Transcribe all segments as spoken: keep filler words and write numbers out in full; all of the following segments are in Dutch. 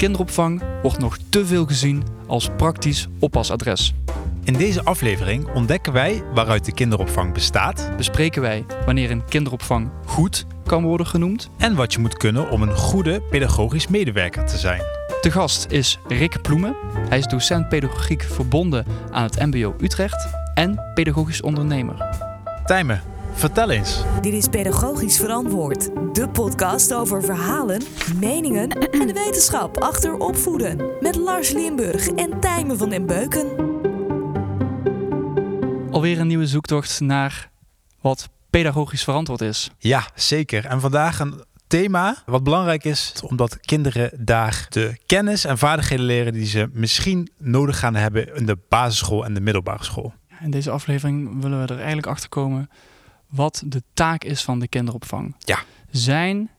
kinderopvang wordt nog te veel gezien als praktisch oppasadres. In deze aflevering ontdekken wij waaruit de kinderopvang bestaat, bespreken wij wanneer een kinderopvang goed kan worden genoemd en wat je moet kunnen om een goede pedagogisch medewerker te zijn. De gast is Rick Ploemen. Hij is docent pedagogiek verbonden aan het M B O Utrecht en pedagogisch ondernemer. Thyme, vertel eens. Dit is Pedagogisch Verantwoord, de podcast over verhalen, meningen en de wetenschap achter opvoeden. Met Lars Limburg en Thyme van den Beuken. Alweer een nieuwe zoektocht naar wat pedagogisch verantwoord is. Ja, zeker. En vandaag een thema wat belangrijk is, omdat kinderen daar de kennis en vaardigheden leren die ze misschien nodig gaan hebben in de basisschool en de middelbare school. In deze aflevering willen we er eigenlijk achter komen wat de taak is van de kinderopvang. Ja. Zijn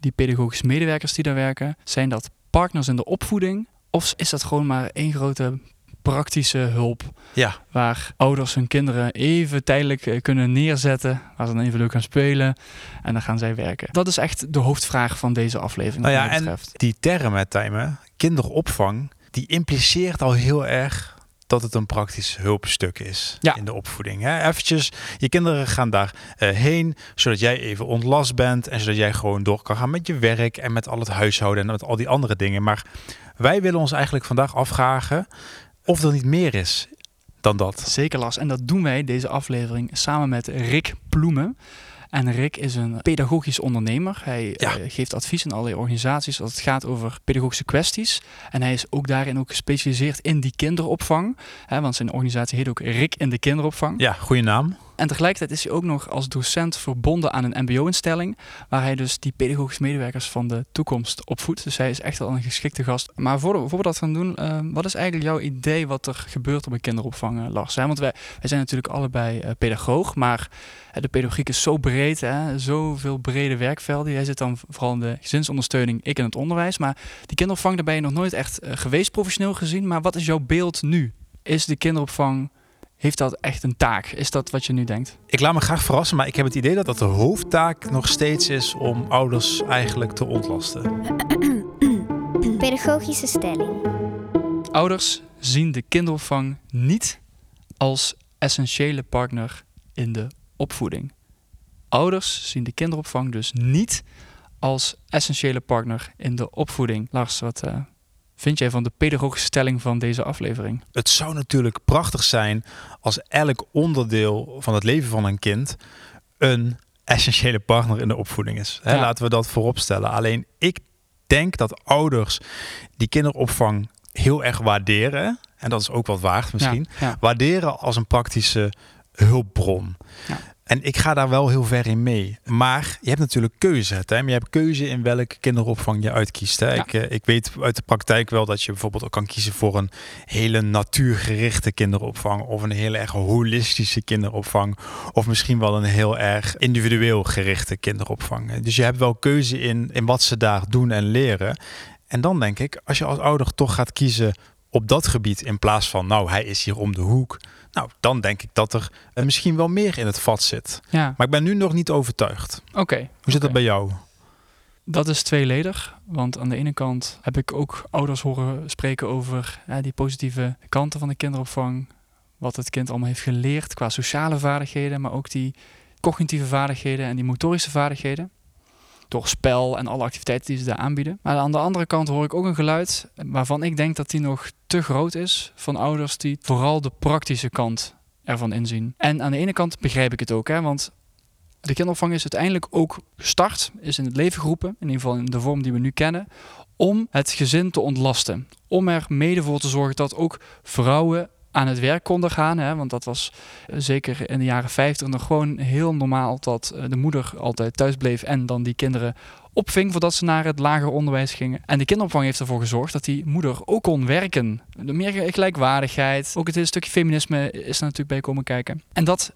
die pedagogische medewerkers die daar werken, zijn dat partners in de opvoeding? Of is dat gewoon maar één grote praktische hulp? Ja. Waar ouders hun kinderen even tijdelijk kunnen neerzetten, waar ze dan even leuk gaan spelen en dan gaan zij werken. Dat is echt de hoofdvraag van deze aflevering. Nou ja, en die term, hè, Thyme, kinderopvang, die impliceert al heel erg dat het een praktisch hulpstuk is, ja, in de opvoeding. Hè? Eventjes, je kinderen gaan daar uh, heen, zodat jij even ontlast bent en zodat jij gewoon door kan gaan met je werk en met al het huishouden en met al die andere dingen. Maar wij willen ons eigenlijk vandaag afvragen of er niet meer is dan dat. Zeker, Lars. En dat doen wij deze aflevering samen met Rick Ploemen. En Rick is een pedagogisch ondernemer. Hij ja. uh, geeft advies in allerlei organisaties als het gaat over pedagogische kwesties. En hij is ook daarin ook gespecialiseerd in die kinderopvang. Hè, want zijn organisatie heet ook Rick in de kinderopvang. Ja, goede naam. En tegelijkertijd is hij ook nog als docent verbonden aan een mbo-instelling, waar hij dus die pedagogische medewerkers van de toekomst opvoedt. Dus hij is echt wel een geschikte gast. Maar voordat we dat gaan doen, uh, wat is eigenlijk jouw idee wat er gebeurt op een kinderopvang, uh, Lars? Hè? Want wij, wij zijn natuurlijk allebei uh, pedagoog, maar uh, de pedagogiek is zo breed, hè? Zoveel brede werkvelden. Jij zit dan vooral in de gezinsondersteuning, ik in het onderwijs. Maar die kinderopvang, daar ben je nog nooit echt uh, geweest, professioneel gezien. Maar wat is jouw beeld nu? Is de kinderopvang... Heeft dat echt een taak? Is dat wat je nu denkt? Ik laat me graag verrassen, maar ik heb het idee dat dat de hoofdtaak nog steeds is om ouders eigenlijk te ontlasten. Pedagogische stelling. Ouders zien de kinderopvang niet als essentiële partner in de opvoeding. Ouders zien de kinderopvang dus niet als essentiële partner in de opvoeding. Lars, wat... Uh... vind jij van de pedagogische stelling van deze aflevering? Het zou natuurlijk prachtig zijn als elk onderdeel van het leven van een kind een essentiële partner in de opvoeding is. Hè, ja. Laten we dat vooropstellen. Alleen ik denk dat ouders die kinderopvang heel erg waarderen, en dat is ook wat waard misschien, ja, ja. waarderen als een praktische hulpbron. Ja. En ik ga daar wel heel ver in mee. Maar je hebt natuurlijk keuze. Hè? Je hebt keuze in welke kinderopvang je uitkiest. Hè? Ja. Ik, ik weet uit de praktijk wel dat je bijvoorbeeld ook kan kiezen voor een hele natuurgerichte kinderopvang. Of een heel erg holistische kinderopvang. Of misschien wel een heel erg individueel gerichte kinderopvang. Dus je hebt wel keuze in, in wat ze daar doen en leren. En dan denk ik, als je als ouder toch gaat kiezen op dat gebied in plaats van, nou, hij is hier om de hoek. Nou, dan denk ik dat er uh, misschien wel meer in het vat zit. Ja. Maar ik ben nu nog niet overtuigd. Oké. Okay. Hoe zit okay. dat bij jou? Dat is tweeledig. Want aan de ene kant heb ik ook ouders horen spreken over ja, die positieve kanten van de kinderopvang. Wat het kind allemaal heeft geleerd qua sociale vaardigheden. Maar ook die cognitieve vaardigheden en die motorische vaardigheden. Door spel en alle activiteiten die ze daar aanbieden. Maar aan de andere kant hoor ik ook een geluid waarvan ik denk dat die nog te groot is van ouders die vooral de praktische kant ervan inzien. En aan de ene kant begrijp ik het ook, hè, want de kinderopvang is uiteindelijk ook gestart, is in het leven geroepen, in ieder geval in de vorm die we nu kennen, om het gezin te ontlasten. Om er mede voor te zorgen dat ook vrouwen aan het werk konden gaan. Hè, want dat was zeker in de jaren vijftig nog gewoon heel normaal dat de moeder altijd thuis bleef en dan die kinderen opving voordat ze naar het lager onderwijs gingen. En de kinderopvang heeft ervoor gezorgd dat die moeder ook kon werken. De meer gelijkwaardigheid, ook het hele stukje feminisme is er natuurlijk bij komen kijken. En dat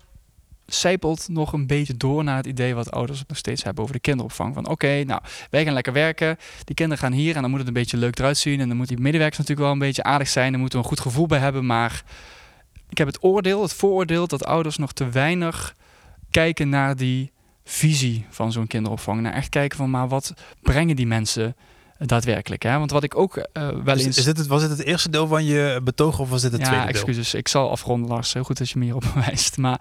sijpelt nog een beetje door naar het idee wat ouders nog steeds hebben over de kinderopvang. Van oké, okay, nou, wij gaan lekker werken. Die kinderen gaan hier en dan moet het een beetje leuk eruit zien. En dan moet die medewerkers natuurlijk wel een beetje aardig zijn. Daar moeten we een goed gevoel bij hebben. Maar ik heb het oordeel, het vooroordeel dat ouders nog te weinig kijken naar die visie van zo'n kinderopvang. Naar echt kijken van maar wat brengen die mensen daadwerkelijk. Hè? Want wat ik ook uh, wel eens... Is, is dit het, was dit het eerste deel van je betoog of was dit het ja, tweede deel? Ja, excuses. Ik zal afronden, Lars. Heel goed als je me hierop wijst. Maar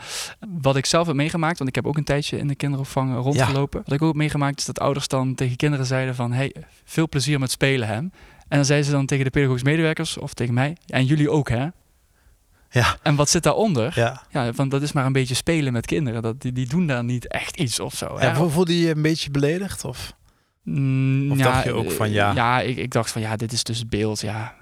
wat ik zelf heb meegemaakt, want ik heb ook een tijdje in de kinderopvang rondgelopen. Ja. Wat ik ook heb meegemaakt is dat ouders dan tegen kinderen zeiden van... hey, veel plezier met spelen, hè. En dan zeiden ze dan tegen de pedagogisch medewerkers of tegen mij... en jullie ook, hè. Ja. En wat zit daaronder? Ja. Ja, want dat is maar een beetje spelen met kinderen. Dat, die, die doen daar niet echt iets of zo. Ja, voelde je je een beetje beledigd? Of, mm, of ja, dacht je ook van ja? Ja, ik, ik dacht van ja, dit is dus het beeld. Ja.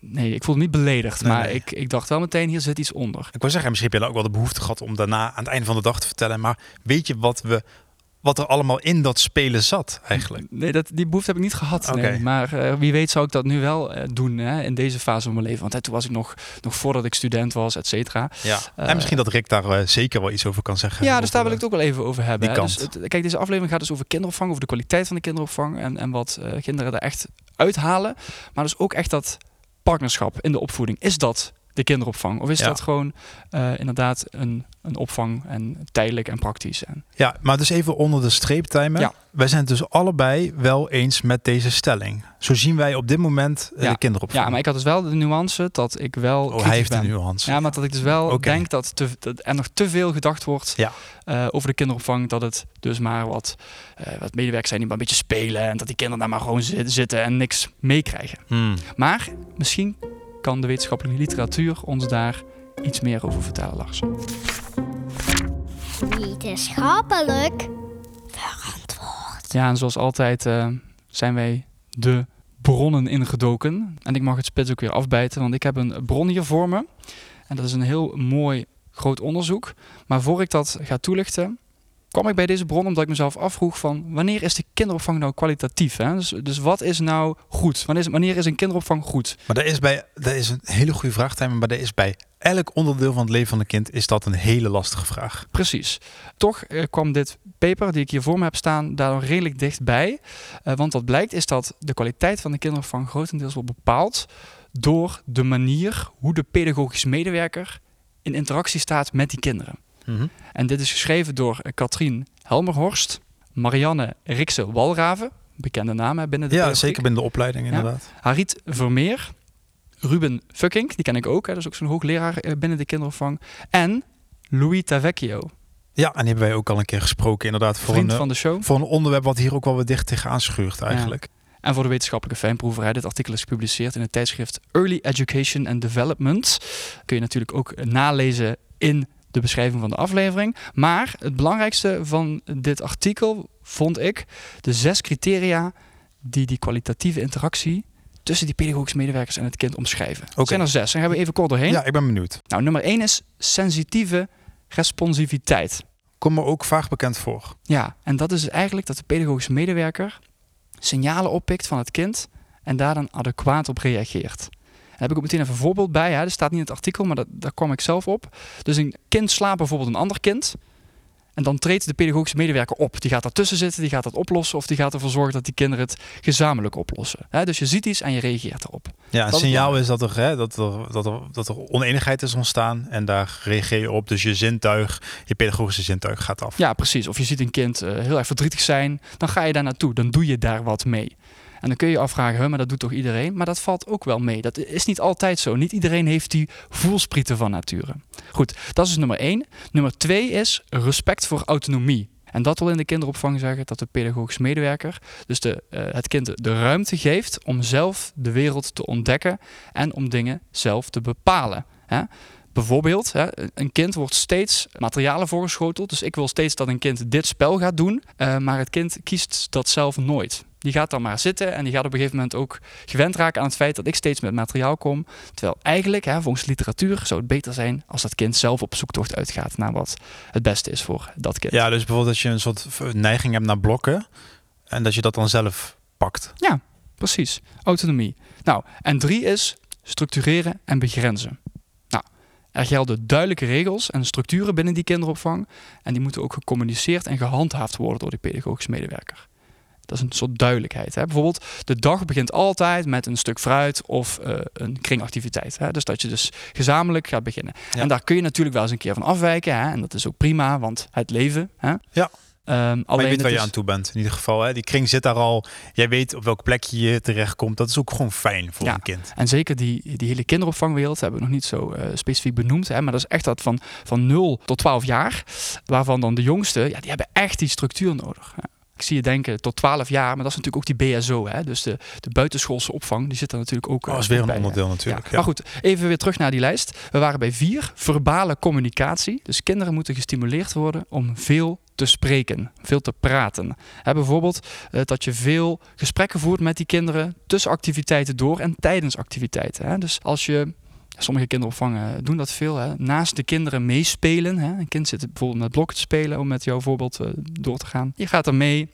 Nee, ik voelde me niet beledigd. Nee, maar nee. Ik, ik dacht wel meteen, hier zit iets onder. Ik wil zeggen, misschien heb je ook wel de behoefte gehad... om daarna aan het einde van de dag te vertellen. Maar weet je wat we... wat er allemaal in dat spelen zat eigenlijk? Nee, dat, die behoefte heb ik niet gehad. Okay. Nee. Maar uh, wie weet zou ik dat nu wel uh, doen hè, in deze fase van mijn leven. Want hè, toen was ik nog, nog voordat ik student was, et cetera. Ja. Uh, en misschien dat Rick daar uh, zeker wel iets over kan zeggen. Ja, dus daar wil ik het ook wel even over hebben. Dus, het, kijk, deze aflevering gaat dus over kinderopvang, over de kwaliteit van de kinderopvang en, en wat uh, kinderen daar echt uithalen. Maar dus ook echt dat partnerschap in de opvoeding. Is dat de kinderopvang? Of is ja. dat gewoon uh, inderdaad een, een opvang en tijdelijk en praktisch? En... Ja, maar dus even onder de streep timen. Ja. Wij zijn het dus allebei wel eens met deze stelling. Zo zien wij op dit moment ja. de kinderopvang. Ja, maar ik had dus wel de nuance dat ik wel... Oh, hij heeft ben. de nuance. Ja, maar dat ik dus wel okay. denk dat, te, dat er nog te veel gedacht wordt ja. uh, over de kinderopvang. Dat het dus maar wat, uh, wat medewerkers zijn die maar een beetje spelen. En dat die kinderen daar maar gewoon zit, zitten en niks meekrijgen. Hmm. Maar misschien... kan de wetenschappelijke literatuur ons daar iets meer over vertellen, Lars? Wetenschappelijk verantwoord. Ja, en zoals altijd uh, zijn wij de bronnen ingedoken. En ik mag het spits ook weer afbijten, want ik heb een bron hier voor me. En dat is een heel mooi groot onderzoek. Maar voor ik dat ga toelichten... kwam ik bij deze bron omdat ik mezelf afvroeg van... wanneer is de kinderopvang nou kwalitatief? Hè? Dus, dus wat is nou goed? Wanneer is, wanneer is een kinderopvang goed? Maar dat is, bij, dat is een hele goede vraag, Thyme, maar dat is bij elk onderdeel van het leven van een kind... is dat een hele lastige vraag. Precies. Toch eh, kwam dit paper die ik hier voor me heb staan... daar redelijk dichtbij. Eh, want wat blijkt is dat de kwaliteit van de kinderopvang... grotendeels wordt bepaald door de manier... hoe de pedagogisch medewerker in interactie staat met die kinderen. Mm-hmm. En dit is geschreven door Katrien Helmerhorst, Marianne Rikse-Walraven, bekende namen binnen de ja, pedagogiek. Zeker binnen de opleiding inderdaad. Ja. Harriet Vermeer, Ruben Fukink, die ken ik ook, hè, dat is ook zo'n hoogleraar binnen de kinderopvang, en Louis Tavecchio. Ja, en die hebben wij ook al een keer gesproken inderdaad voor een, van de show. Voor een onderwerp wat hier ook wel weer dicht tegenaan schuurt eigenlijk. Ja. En voor de wetenschappelijke fijnproeverij, dit artikel is gepubliceerd in het tijdschrift Early Education and Development. Kun je natuurlijk ook nalezen in de beschrijving van de aflevering. Maar het belangrijkste van dit artikel vond ik de zes criteria die die kwalitatieve interactie tussen die pedagogische medewerkers en het kind omschrijven. Okay. Het zijn er zes. Dan gaan we even kort doorheen. Ja, ik ben benieuwd. Nou, nummer één is sensitieve responsiviteit. Komt me ook vaag bekend voor. Ja, en dat is eigenlijk dat de pedagogische medewerker signalen oppikt van het kind en daar dan adequaat op reageert. Daar heb ik ook meteen even een voorbeeld bij. Hè. Dat staat niet in het artikel, maar dat, daar kwam ik zelf op. Dus een kind slaapt bijvoorbeeld een ander kind. En dan treedt de pedagogische medewerker op. Die gaat daartussen zitten, die gaat dat oplossen... of die gaat ervoor zorgen dat die kinderen het gezamenlijk oplossen. Hè. Dus je ziet iets en je reageert erop. Ja, het signaal is dat er, hè, dat, er, dat, er, dat er oneenigheid is ontstaan... en daar reageer je op. Dus je zintuig, je pedagogische zintuig gaat af. Ja, precies. Of je ziet een kind uh, heel erg verdrietig zijn. Dan ga je daar naartoe. Dan doe je daar wat mee. En dan kun je je afvragen, maar dat doet toch iedereen? Maar dat valt ook wel mee. Dat is niet altijd zo. Niet iedereen heeft die voelsprieten van nature. Goed, dat is nummer één. Nummer twee is respect voor autonomie. En dat wil in de kinderopvang zeggen dat de pedagogisch medewerker... dus de, uh, het kind de ruimte geeft om zelf de wereld te ontdekken... en om dingen zelf te bepalen. Hè? Bijvoorbeeld, hè, een kind wordt steeds materialen voorgeschoteld. Dus ik wil steeds dat een kind dit spel gaat doen... Uh, maar het kind kiest dat zelf nooit... Die gaat dan maar zitten en die gaat op een gegeven moment ook gewend raken aan het feit dat ik steeds met materiaal kom. Terwijl eigenlijk, hè, volgens literatuur, zou het beter zijn als dat kind zelf op zoektocht uitgaat naar wat het beste is voor dat kind. Ja, dus bijvoorbeeld dat je een soort neiging hebt naar blokken en dat je dat dan zelf pakt. Ja, precies. Autonomie. Nou, en drie is structureren en begrenzen. Nou, er gelden duidelijke regels en structuren binnen die kinderopvang en die moeten ook gecommuniceerd en gehandhaafd worden door die pedagogische medewerker. Dat is een soort duidelijkheid. Hè? Bijvoorbeeld, de dag begint altijd met een stuk fruit of uh, een kringactiviteit. Hè? Dus dat je dus gezamenlijk gaat beginnen. Ja. En daar kun je natuurlijk wel eens een keer van afwijken. Hè? En dat is ook prima, want het leven. Hè? Ja. Um, alleen maar je weet waar is... je aan toe bent, in ieder geval. Hè? Die kring zit daar al. Jij weet op welk plekje je terechtkomt. Dat is ook gewoon fijn voor ja, een kind. En zeker die, die hele kinderopvangwereld hebben we nog niet zo uh, specifiek benoemd. Hè? Maar dat is echt dat van, van nul tot twaalf jaar. Waarvan dan de jongste, ja, die hebben echt die structuur nodig. Hè? Ik zie je denken tot twaalf jaar, maar dat is natuurlijk ook die B S O. Hè? Dus de, de buitenschoolse opvang, die zit er natuurlijk ook bij. Dat is weer een bij, onderdeel hè? Natuurlijk. Ja. Ja. Maar goed, even weer terug naar die lijst. We waren bij vier, verbale communicatie. Dus kinderen moeten gestimuleerd worden om veel te spreken, veel te praten. He, bijvoorbeeld uh, dat je veel gesprekken voert met die kinderen tussen activiteiten door en tijdens activiteiten. Hè? Dus als je... Sommige kinderopvangen doen dat veel. Hè. Naast de kinderen meespelen. Hè. Een kind zit bijvoorbeeld met blokken te spelen, om met jouw voorbeeld uh, door te gaan. Je gaat er mee,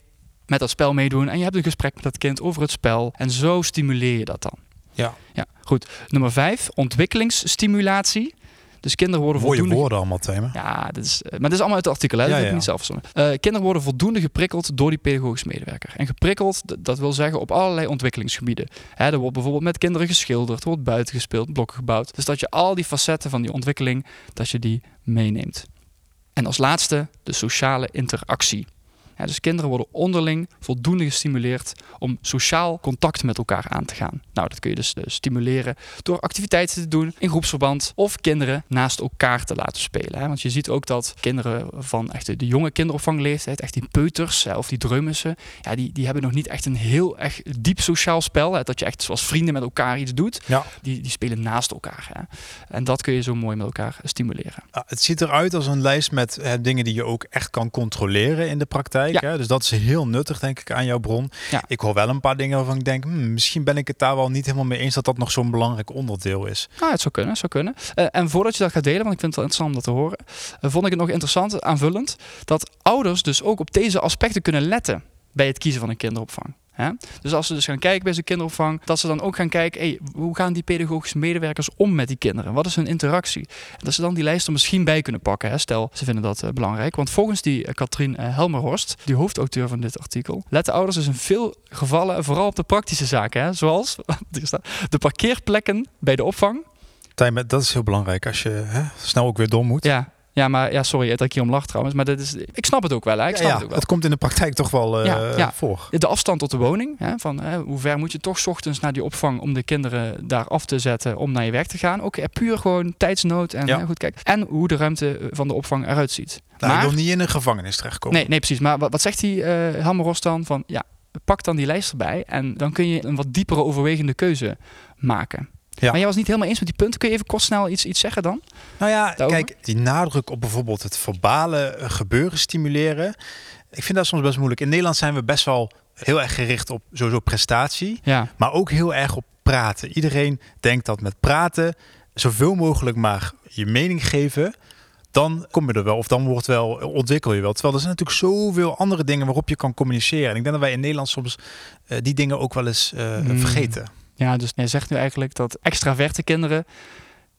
met dat spel meedoen. En je hebt een gesprek met dat kind over het spel. En zo stimuleer je dat dan. Ja. Ja, goed. Nummer vijf, ontwikkelingsstimulatie. Dus kinderen worden mooie voldoende... woorden allemaal, thema. Ja, dit is, maar dit is allemaal uit het artikel, hè? Dat ja, heb ik ja. niet zelf verzonnen. Uh, kinderen worden voldoende geprikkeld door die pedagogisch medewerker. En geprikkeld, dat wil zeggen op allerlei ontwikkelingsgebieden. Hè, er wordt bijvoorbeeld met kinderen geschilderd, er wordt buiten gespeeld, blokken gebouwd. Dus dat je al die facetten van die ontwikkeling, dat je die meeneemt. En als laatste, de sociale interactie. Ja, dus kinderen worden onderling voldoende gestimuleerd om sociaal contact met elkaar aan te gaan. Nou, dat kun je dus, dus stimuleren door activiteiten te doen in groepsverband of kinderen naast elkaar te laten spelen. Hè. Want je ziet ook dat kinderen van echt de jonge kinderopvangleeftijd, echt die peuters hè, of die dreumissen, ja, die, die hebben nog niet echt een heel echt diep sociaal spel. Hè, dat je echt zoals vrienden met elkaar iets doet. Ja. Die, die spelen naast elkaar. Hè. En dat kun je zo mooi met elkaar stimuleren. Het ziet eruit als een lijst met hè, dingen die je ook echt kan controleren in de praktijk. Ja. Dus dat is heel nuttig, denk ik, aan jouw bron. Ja. Ik hoor wel een paar dingen waarvan ik denk... Hmm, misschien ben ik het daar wel niet helemaal mee eens... dat dat nog zo'n belangrijk onderdeel is. Nou, het zou kunnen, het zou kunnen. Uh, en voordat je dat gaat delen, want ik vind het wel interessant om dat te horen... Uh, vond ik het nog interessant, aanvullend... dat ouders dus ook op deze aspecten kunnen letten... bij het kiezen van een kinderopvang. Hè? Dus als ze dus gaan kijken bij zo'n kinderopvang... dat ze dan ook gaan kijken... Hey, hoe gaan die pedagogische medewerkers om met die kinderen? Wat is hun interactie? En dat ze dan die lijst er misschien bij kunnen pakken. Hè? Stel, ze vinden dat uh, belangrijk. Want volgens die uh, Katrien uh, Helmerhorst... die hoofdauteur van dit artikel... letten ouders dus in veel gevallen... vooral op de praktische zaken. Hè? Zoals de parkeerplekken bij de opvang. Tijmen, dat is heel belangrijk. Als je hè, snel ook weer door moet... Ja. Ja, maar ja, sorry dat ik hier om lach trouwens. Maar dat is, ik snap het ook wel. Hè? Ik snap ja, ja, het ook wel. Het komt in de praktijk toch wel uh, ja, ja. voor. De afstand tot de woning. Hè, van, hè, hoe ver moet je toch 's ochtends naar die opvang om de kinderen daar af te zetten om naar je werk te gaan. Ook hè, puur gewoon tijdsnood. En, ja. hè, goed, kijk. En hoe de ruimte van de opvang eruit ziet. Nou, maar, je wil niet in een gevangenis terechtkomen. Nee, nee precies. Maar wat, wat zegt die uh, Helmerhorst dan? Van, ja, pak dan die lijst erbij en dan kun je een wat diepere overwegende keuze maken. Ja. Maar jij was niet helemaal eens met die punten. Kun je even kort snel iets, iets zeggen dan? Nou ja, daarover? Kijk, die nadruk op bijvoorbeeld het verbale gebeuren stimuleren. Ik vind dat soms best moeilijk. In Nederland zijn we best wel heel erg gericht op sowieso prestatie. Ja. Maar ook heel erg op praten. Iedereen denkt dat met praten zoveel mogelijk maar je mening geven... dan kom je er wel, of dan wordt wel, ontwikkel je wel. Terwijl er zijn natuurlijk zoveel andere dingen waarop je kan communiceren. En ik denk dat wij in Nederland soms uh, die dingen ook wel eens uh, mm. vergeten. Ja, dus jij zegt nu eigenlijk dat extraverte kinderen,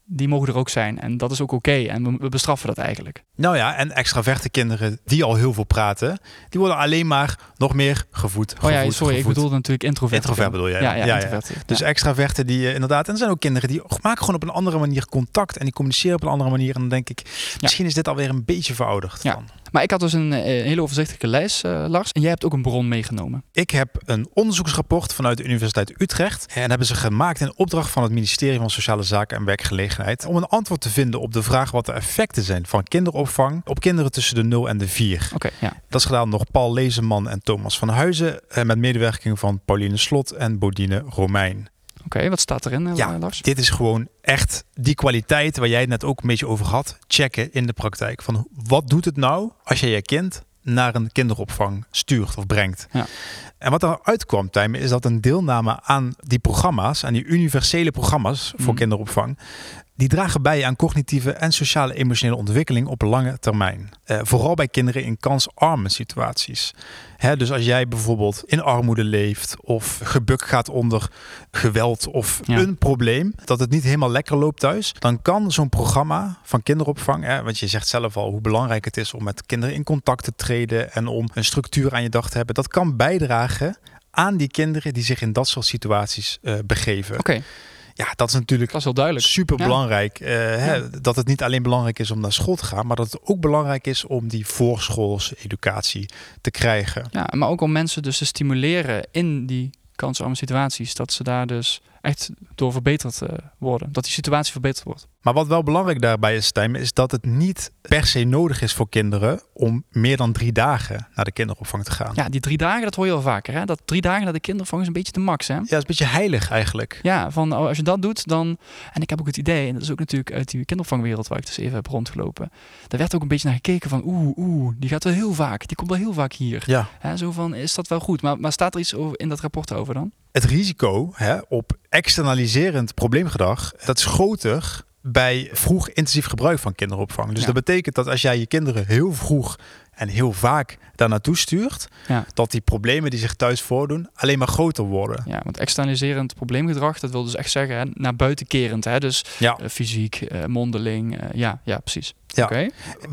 die mogen er ook zijn. En dat is ook oké. Okay. En we bestraffen dat eigenlijk. Nou ja, en extraverte kinderen die al heel veel praten, die worden alleen maar nog meer gevoed. gevoed oh ja, sorry, gevoed. Ik bedoelde natuurlijk introverte. Introvert bedoel jij? Ja, ja, ja, ja. Dus extraverte die uh, inderdaad, en er zijn ook kinderen die maken gewoon op een andere manier contact en die communiceren op een andere manier. En dan denk ik, misschien ja. is dit alweer een beetje verouderd ja. van. Maar ik had dus een, een hele overzichtelijke lijst, uh, Lars. En jij hebt ook een bron meegenomen. Ik heb een onderzoeksrapport vanuit de Universiteit Utrecht. En hebben ze gemaakt in opdracht van het ministerie van Sociale Zaken en Werkgelegenheid. Om een antwoord te vinden op de vraag wat de effecten zijn van kinderopvang op kinderen tussen de nul en de vier. Okay, ja. Dat is gedaan door Paul Leseman en Thomas van Huizen. Met medewerking van Pauline Slot en Bodine Romein. Oké, okay, wat staat erin, ja, Lars? Dit is gewoon echt die kwaliteit waar jij het net ook een beetje over had. Checken in de praktijk. Van wat doet het nou als je je kind naar een kinderopvang stuurt of brengt? Ja. En wat er uitkwam, Thyme, is dat een deelname aan die programma's... aan die universele programma's voor mm. kinderopvang... die dragen bij aan cognitieve en sociale emotionele ontwikkeling op lange termijn. Uh, vooral bij kinderen in kansarme situaties. Hè, dus als jij bijvoorbeeld in armoede leeft... of gebukt gaat onder geweld of ja. een probleem... dat het niet helemaal lekker loopt thuis... dan kan zo'n programma van kinderopvang... Hè, want je zegt zelf al hoe belangrijk het is om met kinderen in contact te treden... en om een structuur aan je dag te hebben... dat kan bijdragen aan die kinderen die zich in dat soort situaties uh, begeven. Oké. Okay. Ja, dat is natuurlijk dat is wel duidelijk. Superbelangrijk. Ja. Uh, hè, ja. Dat het niet alleen belangrijk is om naar school te gaan, maar dat het ook belangrijk is om die voorschoolse educatie te krijgen. Ja, maar ook om mensen dus te stimuleren in die kansarme situaties, dat ze daar dus echt door verbeterd uh, worden. Dat die situatie verbeterd wordt. Maar wat wel belangrijk daarbij is, Thyme, is dat het niet per se nodig is voor kinderen om meer dan drie dagen naar de kinderopvang te gaan. Ja, die drie dagen, dat hoor je al vaker. Hè? Dat drie dagen naar de kinderopvang is een beetje de max. Hè? Ja, dat is een beetje heilig eigenlijk. Ja, van als je dat doet, dan... En ik heb ook het idee, en dat is ook natuurlijk uit die kinderopvangwereld waar ik dus even heb rondgelopen. Daar werd ook een beetje naar gekeken van, oeh, oeh, die gaat wel heel vaak. Die komt wel heel vaak hier. Ja. Hè? Zo van, is dat wel goed? Maar, maar staat er iets over, in dat rapport over dan? Het risico hè, op externaliserend probleemgedrag, dat is groter bij vroeg intensief gebruik van kinderopvang. Dus ja. dat betekent dat als jij je kinderen heel vroeg en heel vaak daar naartoe stuurt, ja. dat die problemen die zich thuis voordoen alleen maar groter worden. Ja, want externaliserend probleemgedrag, dat wil dus echt zeggen hè, naar buitenkerend. Hè? Dus ja. uh, fysiek, uh, mondeling, uh, ja, ja, precies. Ja. Okay.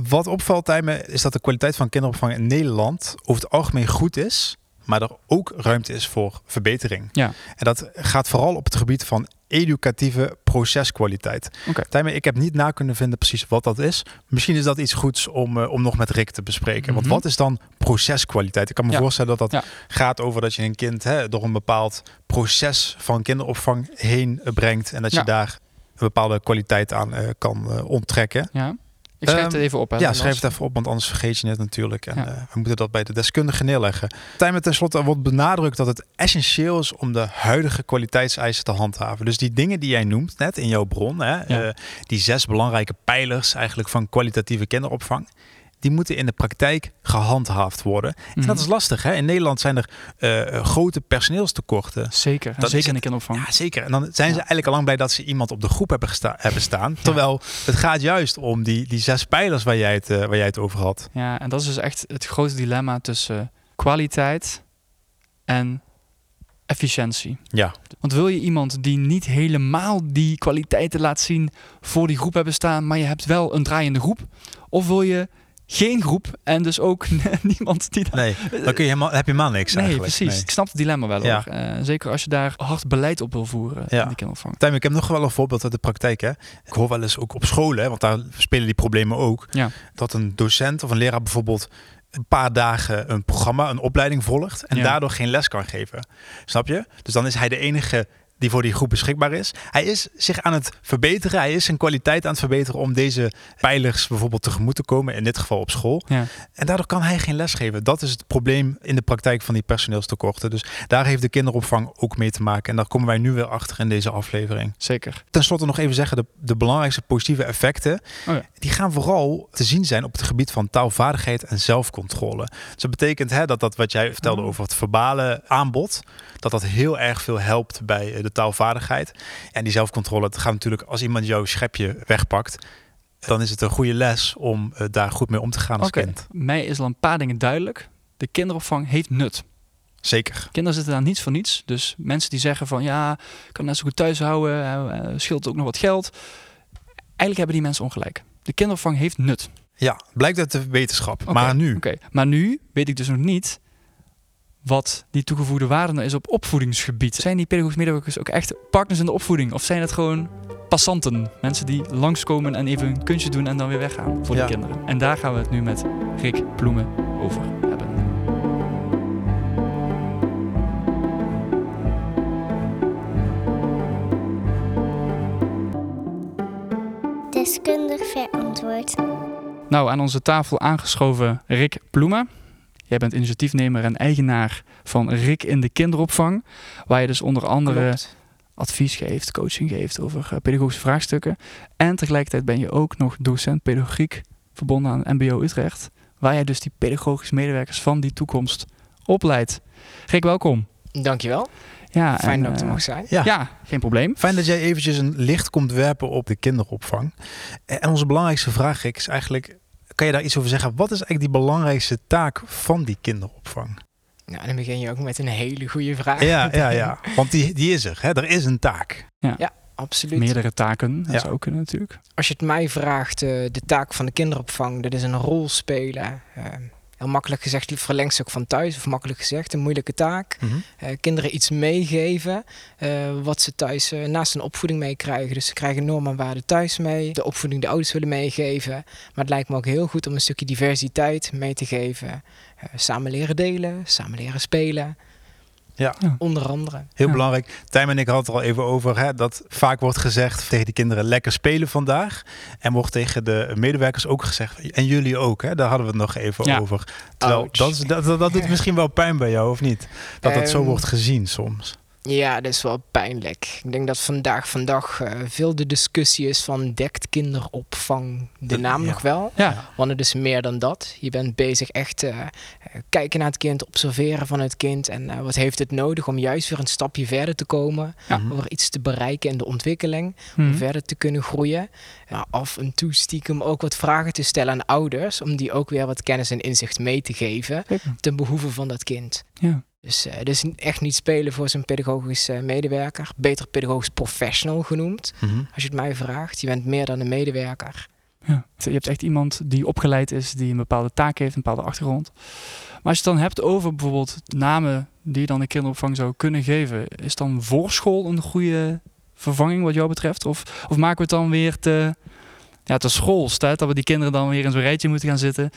Wat opvalt, Thyme, is dat de kwaliteit van kinderopvang in Nederland over het algemeen goed is, maar er ook ruimte is voor verbetering. Ja. En dat gaat vooral op het gebied van educatieve proceskwaliteit. Okay. Thyme, ik heb niet na kunnen vinden precies wat dat is. Misschien is dat iets goeds om, uh, om nog met Rick te bespreken. Mm-hmm. Want wat is dan proceskwaliteit? Ik kan me ja. voorstellen dat dat ja. gaat over dat je een kind hè, door een bepaald proces van kinderopvang heen uh, brengt. En dat ja. je daar een bepaalde kwaliteit aan uh, kan uh, onttrekken. Ja. Ik schrijf het even op. Hè, ja, schrijf het even op, want anders vergeet je het natuurlijk. En ja. uh, we moeten dat bij de deskundigen neerleggen. Thyme, ten slotte wordt benadrukt dat het essentieel is om de huidige kwaliteitseisen te handhaven. Dus die dingen die jij noemt net in jouw bron, hè, ja. uh, die zes belangrijke pijlers eigenlijk van kwalitatieve kinderopvang, die moeten in de praktijk gehandhaafd worden. Mm-hmm. En dat is lastig. Hè? In Nederland zijn er uh, grote personeelstekorten. Zeker. Dat zeker in de kinderopvang. Ja, zeker. En dan zijn ja. ze eigenlijk al lang blij dat ze iemand op de groep hebben, gesta- hebben staan. Ja. Terwijl het gaat juist om die, die zes pijlers waar jij, het, uh, waar jij het over had. Ja, en dat is dus echt het grote dilemma tussen kwaliteit en efficiëntie. Ja. Want wil je iemand die niet helemaal die kwaliteiten laat zien voor die groep hebben staan, maar je hebt wel een draaiende groep? Of wil je geen groep en dus ook niemand die... Dat... Nee, dan kun je helemaal, heb je helemaal niks nee, eigenlijk. Precies. Nee, precies. Ik snap het dilemma wel ja. hoor. Uh, zeker als je daar hard beleid op wil voeren ja. in de kinderopvang. Thyme, ik heb nog wel een voorbeeld uit de praktijk. Hè. Ik hoor wel eens ook op scholen, hè, want daar spelen die problemen ook. Ja. Dat een docent of een leraar bijvoorbeeld een paar dagen een programma, een opleiding volgt en ja. daardoor geen les kan geven. Snap je? Dus dan is hij de enige die voor die groep beschikbaar is. Hij is zich aan het verbeteren. Hij is zijn kwaliteit aan het verbeteren om deze pijlers bijvoorbeeld tegemoet te komen. In dit geval op school. Ja. En daardoor kan hij geen les geven. Dat is het probleem in de praktijk van die personeelstekorten. Dus daar heeft de kinderopvang ook mee te maken. En daar komen wij nu weer achter in deze aflevering. Zeker. Ten slotte nog even zeggen, de, de belangrijkste positieve effecten, oh ja. die gaan vooral te zien zijn op het gebied van taalvaardigheid en zelfcontrole. Dus dat betekent hè, dat dat wat jij vertelde oh. over het verbale aanbod, dat dat heel erg veel helpt bij de taalvaardigheid. En die zelfcontrole, het gaat natuurlijk als iemand jouw schepje wegpakt, dan is het een goede les om uh, daar goed mee om te gaan als okay. kind. Mij is al een paar dingen duidelijk. De kinderopvang heeft nut. Zeker. Kinderen zitten daar niets voor niets. Dus mensen die zeggen van ja, ik kan net zo goed thuis houden, uh, uh, scheelt ook nog wat geld. Eigenlijk hebben die mensen ongelijk. De kinderopvang heeft nut. Ja, blijkt uit de wetenschap. Okay. Maar nu? Okay. Maar nu weet ik dus nog niet wat die toegevoegde waarde nou is op opvoedingsgebied. Zijn die pedagogisch medewerkers ook echt partners in de opvoeding? Of zijn het gewoon passanten? Mensen die langskomen en even een kunstje doen en dan weer weggaan voor ja. die kinderen. En daar gaan we het nu met Rick Ploemen over hebben. Deskundig verantwoord. Nou, aan onze tafel aangeschoven Rick Ploemen. Jij bent initiatiefnemer en eigenaar van Rick in de kinderopvang, waar je dus onder andere Klopt. advies geeft, coaching geeft over uh, pedagogische vraagstukken. En tegelijkertijd ben je ook nog docent pedagogiek verbonden aan M B O Utrecht, waar jij dus die pedagogische medewerkers van die toekomst opleidt. Rick, welkom. Dankjewel. Ja, Fijn en, dat ik er uh, mag zijn. Ja. ja, geen probleem. Fijn dat jij eventjes een licht komt werpen op de kinderopvang. En onze belangrijkste vraag, Rick, is eigenlijk, kan je daar iets over zeggen? Wat is eigenlijk die belangrijkste taak van die kinderopvang? Nou, dan begin je ook met een hele goede vraag. Ja, ja, ja. Want die, die is er. Hè? Er is een taak. Ja, ja, absoluut. Meerdere taken, dat ja. zou kunnen natuurlijk. Als je het mij vraagt, uh, de taak van de kinderopvang, dat is een rol spelen. Uh, heel makkelijk gezegd die verlengstuk van thuis, of makkelijk gezegd een moeilijke taak. Mm-hmm. Uh, kinderen iets meegeven uh, wat ze thuis uh, naast hun opvoeding meekrijgen. Dus ze krijgen normen en waarden thuis mee. De opvoeding de ouders willen meegeven. Maar het lijkt me ook heel goed om een stukje diversiteit mee te geven. Uh, samen leren delen, samen leren spelen. Ja. ja, onder andere. Heel ja. belangrijk. Thyme en ik hadden het er al even over. Hè, dat vaak wordt gezegd tegen die kinderen lekker spelen vandaag. En wordt tegen de medewerkers ook gezegd. En jullie ook. Hè? Daar hadden we het nog even ja. over. Terwijl, dat, dat, dat, dat doet misschien wel pijn bij jou of niet? Dat dat um, zo wordt gezien soms. Ja, dat is wel pijnlijk. Ik denk dat vandaag vandaag uh, veel de discussie is van dekt kinderopvang de naam ja. nog wel. Ja. Want het is meer dan dat. Je bent bezig echt uh, kijken naar het kind, observeren van het kind. En uh, wat heeft het nodig om juist weer een stapje verder te komen. Ja. Om weer iets te bereiken in de ontwikkeling. Mm-hmm. Om verder te kunnen groeien. Uh, af en toe stiekem ook wat vragen te stellen aan ouders. Om die ook weer wat kennis en inzicht mee te geven. Lekker. Ten behoeve van dat kind. Ja. Dus uh, dus echt niet spelen voor zo'n pedagogisch uh, medewerker. Beter pedagogisch professional genoemd. Mm-hmm. Als je het mij vraagt. Je bent meer dan een medewerker. Ja. Je hebt echt iemand die opgeleid is, die een bepaalde taak heeft, een bepaalde achtergrond. Maar als je het dan hebt over bijvoorbeeld namen die je dan de kinderopvang zou kunnen geven. Is dan voorschool een goede vervanging wat jou betreft? Of, of maken we het dan weer te, ja, te school staat? Dat we die kinderen dan weer in zo'n rijtje moeten gaan zitten.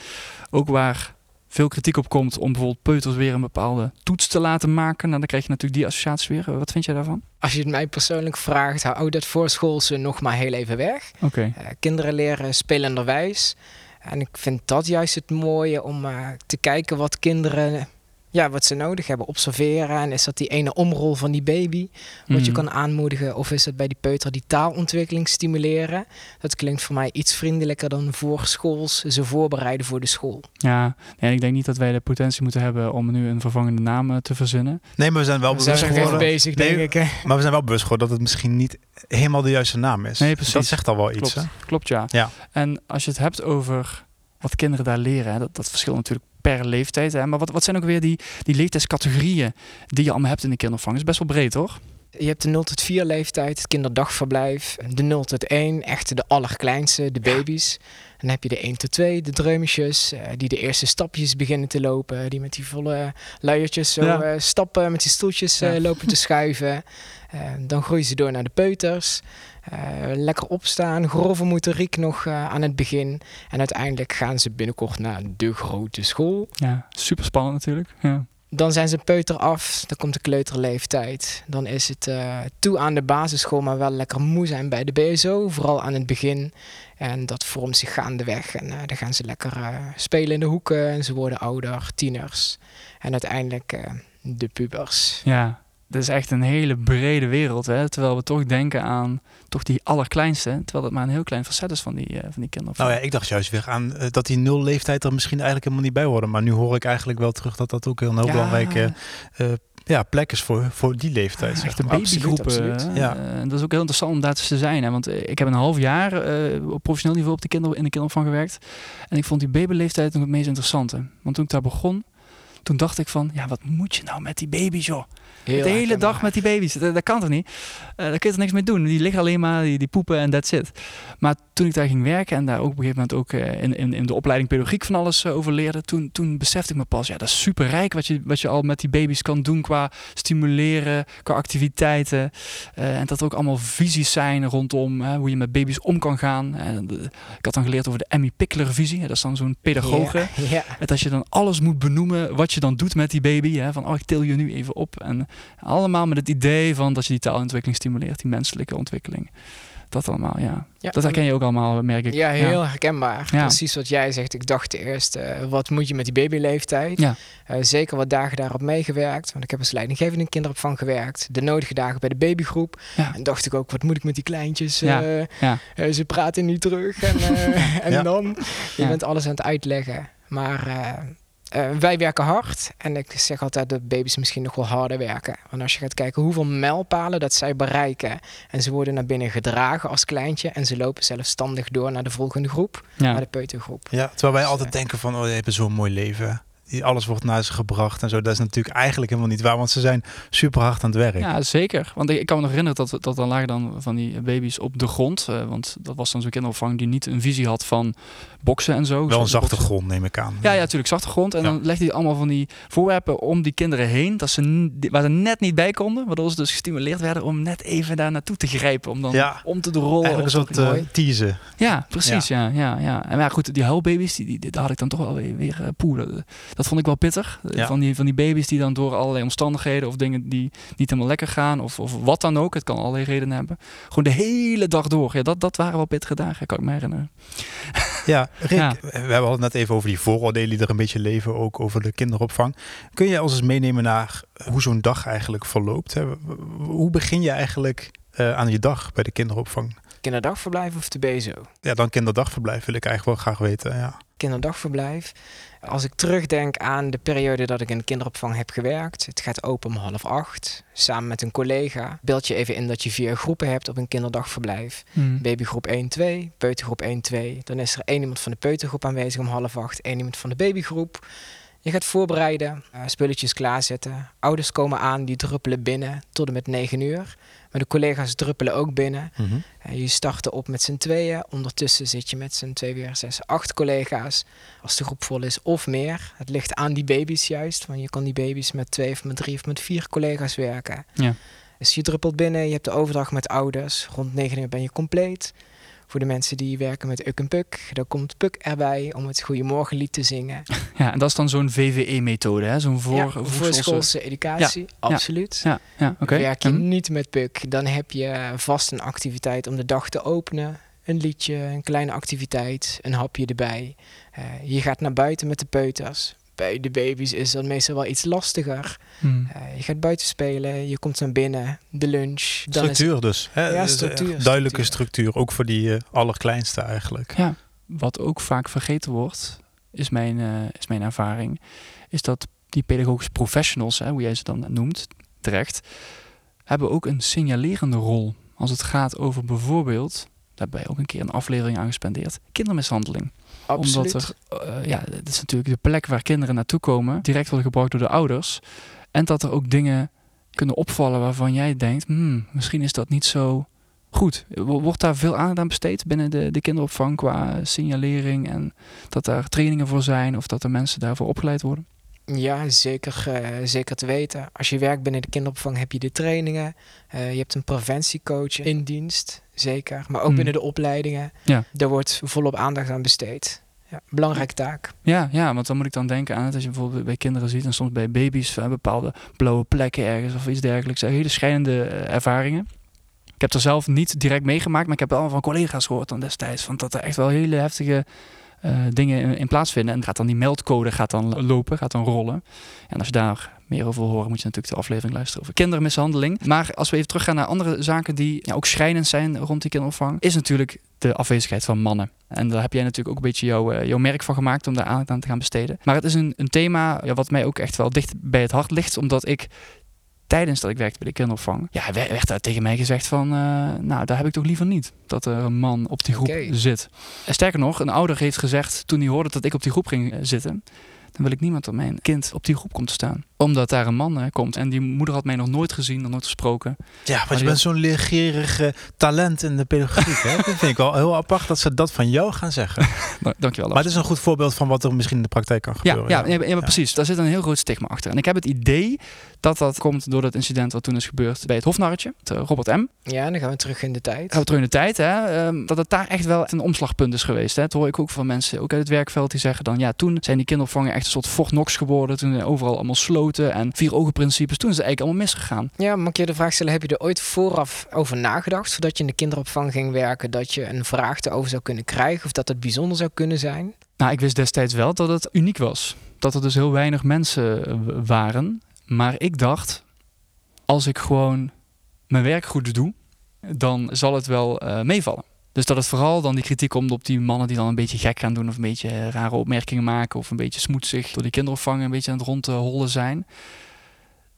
Ook waar veel kritiek op komt om bijvoorbeeld peuters weer een bepaalde toets te laten maken. Nou, dan krijg je natuurlijk die associatie weer. Wat vind jij daarvan? Als je het mij persoonlijk vraagt, hou dat voorschoolse nog maar heel even weg. Okay. Uh, kinderen leren spelenderwijs. En ik vind dat juist het mooie om uh, te kijken wat kinderen, ja, wat ze nodig hebben. Observeren. En is dat die ene omrol van die baby wat mm. je kan aanmoedigen? Of is dat bij die peuter die taalontwikkeling stimuleren? Dat klinkt voor mij iets vriendelijker dan voorschools ze voorbereiden voor de school. Ja, nee, ik denk niet dat wij de potentie moeten hebben om nu een vervangende naam te verzinnen. Nee, maar we zijn wel we bewust zijn geworden. Bezig, nee, denk ik, maar we zijn wel bewust geworden dat het misschien niet helemaal de juiste naam is. Nee, precies. Dat zegt al wel iets. Klopt, hè? Klopt ja. ja. En als je het hebt over wat kinderen daar leren, hè, dat, dat verschilt natuurlijk per leeftijd. Hè? Maar wat, wat zijn ook weer die, die leeftijdscategorieën die je allemaal hebt in de kinderopvang? Dat is best wel breed, hoor. Je hebt de nul tot vier leeftijd, het kinderdagverblijf. De nul tot één, echt de allerkleinste, de baby's. Ja. En dan heb je de één tot twee, de dreumisjes, die de eerste stapjes beginnen te lopen. Die met die volle luiertjes zo ja. stappen, met die stoeltjes ja. lopen te schuiven. Dan groeien ze door naar de peuters. Uh, lekker opstaan, grove motoriek nog uh, aan het begin. En uiteindelijk gaan ze binnenkort naar de grote school. Ja, superspannend natuurlijk. Ja. Dan zijn ze peuter af, dan komt de kleuterleeftijd. Dan is het uh, toe aan de basisschool, maar wel lekker moe zijn bij de B S O. Vooral aan het begin. En dat vormt zich gaandeweg. En uh, dan gaan ze lekker uh, spelen in de hoeken. En ze worden ouder, tieners. En uiteindelijk uh, de pubers. Ja. Dat is echt een hele brede wereld, hè? Terwijl we toch denken aan toch die allerkleinste, terwijl dat maar een heel klein facet is van die, uh, van die kinderen. Nou ja, ik dacht juist weer aan uh, dat die nul leeftijd er misschien eigenlijk helemaal niet bij horen. Maar nu hoor ik eigenlijk wel terug dat dat ook een heel ja. belangrijke uh, ja, plek is voor, voor die leeftijd. Echt een babygroepen. Ja. Uh, dat is ook heel interessant om daar te zijn. Hè? Want ik heb een half jaar uh, op professioneel niveau op de kinder, in de kinderopvang gewerkt. En ik vond die babyleeftijd nog het meest interessante. Want toen ik daar begon, toen dacht ik van, ja, wat moet je nou met die baby's, joh? Heel de hele dag met die baby's, dat, dat kan toch niet? Uh, daar kun je er niks mee doen. Die liggen alleen maar, die, die poepen en that's it. Maar toen ik daar ging werken en daar ook op een gegeven moment ook uh, in, in, in de opleiding pedagogiek van alles uh, over leerde, toen, toen besefte ik me pas, ja, dat is super rijk wat je, wat je al met die baby's kan doen qua stimuleren, qua activiteiten. Uh, en dat er ook allemaal visies zijn rondom uh, hoe je met baby's om kan gaan. Uh, ik had dan geleerd over de Emmy Pickler visie, dat is dan zo'n pedagoge. Yeah, yeah. Dat als je dan alles moet benoemen wat je dan doet met die baby, hè, van oh, ik til je nu even op. En allemaal met het idee van dat je die taalontwikkeling stimuleert, die menselijke ontwikkeling. Dat allemaal, ja. ja dat herken je ook allemaal, merk ik. Ja, heel ja. herkenbaar. Ja. Precies wat jij zegt. Ik dacht eerst, uh, wat moet je met die babyleeftijd? Ja. Uh, zeker wat dagen daarop meegewerkt. Want ik heb als leidinggevende kinderopvang gewerkt. De nodige dagen bij de babygroep. Ja. En dacht ik ook, wat moet ik met die kleintjes? Uh, ja. Ja. Uh, ze praten niet terug. En, uh, en ja. dan, je ja. bent alles aan het uitleggen. Maar Uh, Uh, wij werken hard en ik zeg altijd dat baby's misschien nog wel harder werken. Want als je gaat kijken hoeveel mijlpalen dat zij bereiken en ze worden naar binnen gedragen als kleintje en ze lopen zelfstandig door naar de volgende groep, ja. naar de peutergroep. Ja, terwijl wij dus, altijd uh, denken van oh, die hebben zo'n mooi leven. alles wordt naar ze gebracht en zo. Dat is natuurlijk eigenlijk helemaal niet waar, want ze zijn super hard aan het werk. Ja, zeker. Want ik, ik kan me nog herinneren dat, dat dan lagen dan van die baby's op de grond. Uh, want dat was dan zo'n kinderopvang die niet een visie had van boksen en zo. Wel een zachte grond, neem ik aan. Ja, ja, natuurlijk zachte grond. En ja. dan legde hij allemaal van die voorwerpen om die kinderen heen, dat ze, waar ze net niet bij konden. Waardoor ze dus gestimuleerd werden om net even daar naartoe te grijpen. Om dan ja. om te rollen. Eigenlijk een soort uh, teasen. Ja, precies. Ja. Ja, ja, ja. En ja, goed, die huilbaby's, die, die, daar had ik dan toch wel weer, weer uh, poer. Dat vond ik wel pittig. Ja. Van, die, van die baby's die dan door allerlei omstandigheden of dingen die niet helemaal lekker gaan. Of, of wat dan ook. Het kan allerlei redenen hebben. Gewoon de hele dag door. Ja, dat, dat waren wel pittige dagen, kan ik me herinneren. Ja, Rick, ja. we hebben het net even over die vooroordelen die er een beetje leven. Ook over de kinderopvang. Kun je ons eens meenemen naar hoe zo'n dag eigenlijk verloopt? Hè? Hoe begin je eigenlijk uh, aan je dag bij de kinderopvang? Kinderdagverblijf of de B S O? Ja, dan kinderdagverblijf wil ik eigenlijk wel graag weten, ja. Kinderdagverblijf. Als ik terugdenk aan de periode dat ik in de kinderopvang heb gewerkt. Het gaat open om half acht. Samen met een collega. Beeld je even in dat je vier groepen hebt op een kinderdagverblijf. Mm. Babygroep één, twee. Peutergroep één, twee. Dan is er één iemand van de peutergroep aanwezig om half acht. Één iemand van de babygroep. Je gaat voorbereiden. Spulletjes klaarzetten. Ouders komen aan. Die druppelen binnen tot en met negen uur. Maar de collega's druppelen ook binnen. Mm-hmm. Uh, je starten op met z'n tweeën. Ondertussen zit je met z'n twee, weer zes, acht collega's. Als de groep vol is of meer. Het ligt aan die baby's juist. Want je kan die baby's met twee of met drie of met vier collega's werken. Ja. Dus je druppelt binnen. Je hebt de overdracht met ouders. Rond negen uur ben je compleet. Voor de mensen die werken met Uk en Puk. Daar komt Puk erbij om het Goedemorgenlied te zingen. Ja, en dat is dan zo'n V V E-methode, hè? Zo'n voor, ja, voorschoolse educatie, ja, absoluut. Ja, ja, ja, okay. Werk je mm-hmm. niet met Puk, dan heb je vast een activiteit om de dag te openen. Een liedje, een kleine activiteit, een hapje erbij. Uh, je gaat naar buiten met de peuters. Bij de baby's is dat meestal wel iets lastiger. Hmm. Uh, je gaat buiten spelen, je komt naar binnen, de lunch. Dan structuur is... dus. Hè? Ja, structuur. Duidelijke structuur, structuur ook voor die uh, allerkleinste eigenlijk. Ja, wat ook vaak vergeten wordt, is mijn, uh, is mijn ervaring, is dat die pedagogische professionals, hè, hoe jij ze dan noemt, terecht, hebben ook een signalerende rol. Als het gaat over bijvoorbeeld, daarbij ook een keer een aflevering aan gespendeerd, kindermishandeling. Absoluut. Omdat er, uh, ja, het is natuurlijk de plek waar kinderen naartoe komen, direct worden gebruikt door de ouders. En dat er ook dingen kunnen opvallen waarvan jij denkt, hmm, misschien is dat niet zo goed. Wordt daar veel aandacht aan besteed binnen de, de kinderopvang qua signalering en dat daar trainingen voor zijn of dat er mensen daarvoor opgeleid worden? Ja, zeker, uh, zeker te weten. Als je werkt binnen de kinderopvang heb je de trainingen. Uh, je hebt een preventiecoach in dienst, zeker. Maar ook mm. binnen de opleidingen. Ja. Daar wordt volop aandacht aan besteed. Ja, belangrijke taak. Ja, ja, want dan moet ik dan denken aan het als je bijvoorbeeld bij kinderen ziet en soms bij baby's uh, bepaalde blauwe plekken ergens of iets dergelijks. Uh, hele schrijnende uh, ervaringen. Ik heb er zelf niet direct meegemaakt, maar ik heb allemaal van collega's gehoord dan destijds. Want dat er echt wel hele heftige... Uh, dingen in, in plaatsvinden. En gaat dan die meldcode gaat dan lopen, gaat dan rollen. En als je daar meer over wil horen, moet je natuurlijk de aflevering luisteren over kindermishandeling. Maar als we even teruggaan naar andere zaken die ja, ook schrijnend zijn rond die kinderopvang, is natuurlijk de afwezigheid van mannen. En daar heb jij natuurlijk ook een beetje jouw, uh, jouw merk van gemaakt om daar aandacht aan te gaan besteden. Maar het is een, een thema ja, wat mij ook echt wel dicht bij het hart ligt, omdat ik tijdens dat ik werkte bij de kinderopvang, ja, werd daar tegen mij gezegd van, uh, nou, daar heb ik toch liever niet dat er een man op die groep okay. zit. En sterker nog, een ouder heeft gezegd, toen hij hoorde dat ik op die groep ging uh, zitten, dan wil ik niemand dat mijn kind op die groep komt te staan. Omdat daar een man uh, komt. En die moeder had mij nog nooit gezien, nog nooit gesproken. Ja, want je bent had... zo'n leergierig uh, talent in de pedagogiek. Hè? Dat vind ik wel heel apart dat ze dat van jou gaan zeggen. Nou, dankjewel. Maar het is een goed voorbeeld van wat er misschien in de praktijk kan gebeuren. Ja, ja, ja, ja, ja. precies. Daar zit een heel groot stigma achter. En ik heb het idee dat dat komt door dat incident wat toen is gebeurd bij het hofnarretje. Het, uh, Robert M. Ja, dan gaan we terug in de tijd. Gaan we terug in de tijd, hè. Um, dat het daar echt wel een omslagpunt is geweest. Hè? Dat hoor ik ook van mensen, ook uit het werkveld, die zeggen dan, ja, toen zijn die kinderopvangen echt een soort Fort Knox geworden. Toen zijn overal allemaal sloten. En vier ogenprincipes, toen is het eigenlijk allemaal misgegaan. Ja, mag ik je de vraag stellen, heb je er ooit vooraf over nagedacht, voordat je in de kinderopvang ging werken, dat je een vraag erover zou kunnen krijgen of dat het bijzonder zou kunnen zijn? Nou, ik wist destijds wel dat het uniek was. Dat er dus heel weinig mensen waren. Maar ik dacht, als ik gewoon mijn werk goed doe, dan zal het wel uh, meevallen. Dus dat het vooral dan die kritiek komt op die mannen die dan een beetje gek gaan doen of een beetje rare opmerkingen maken of een beetje smoetsig door die kinderopvang een beetje aan het rondhollen zijn.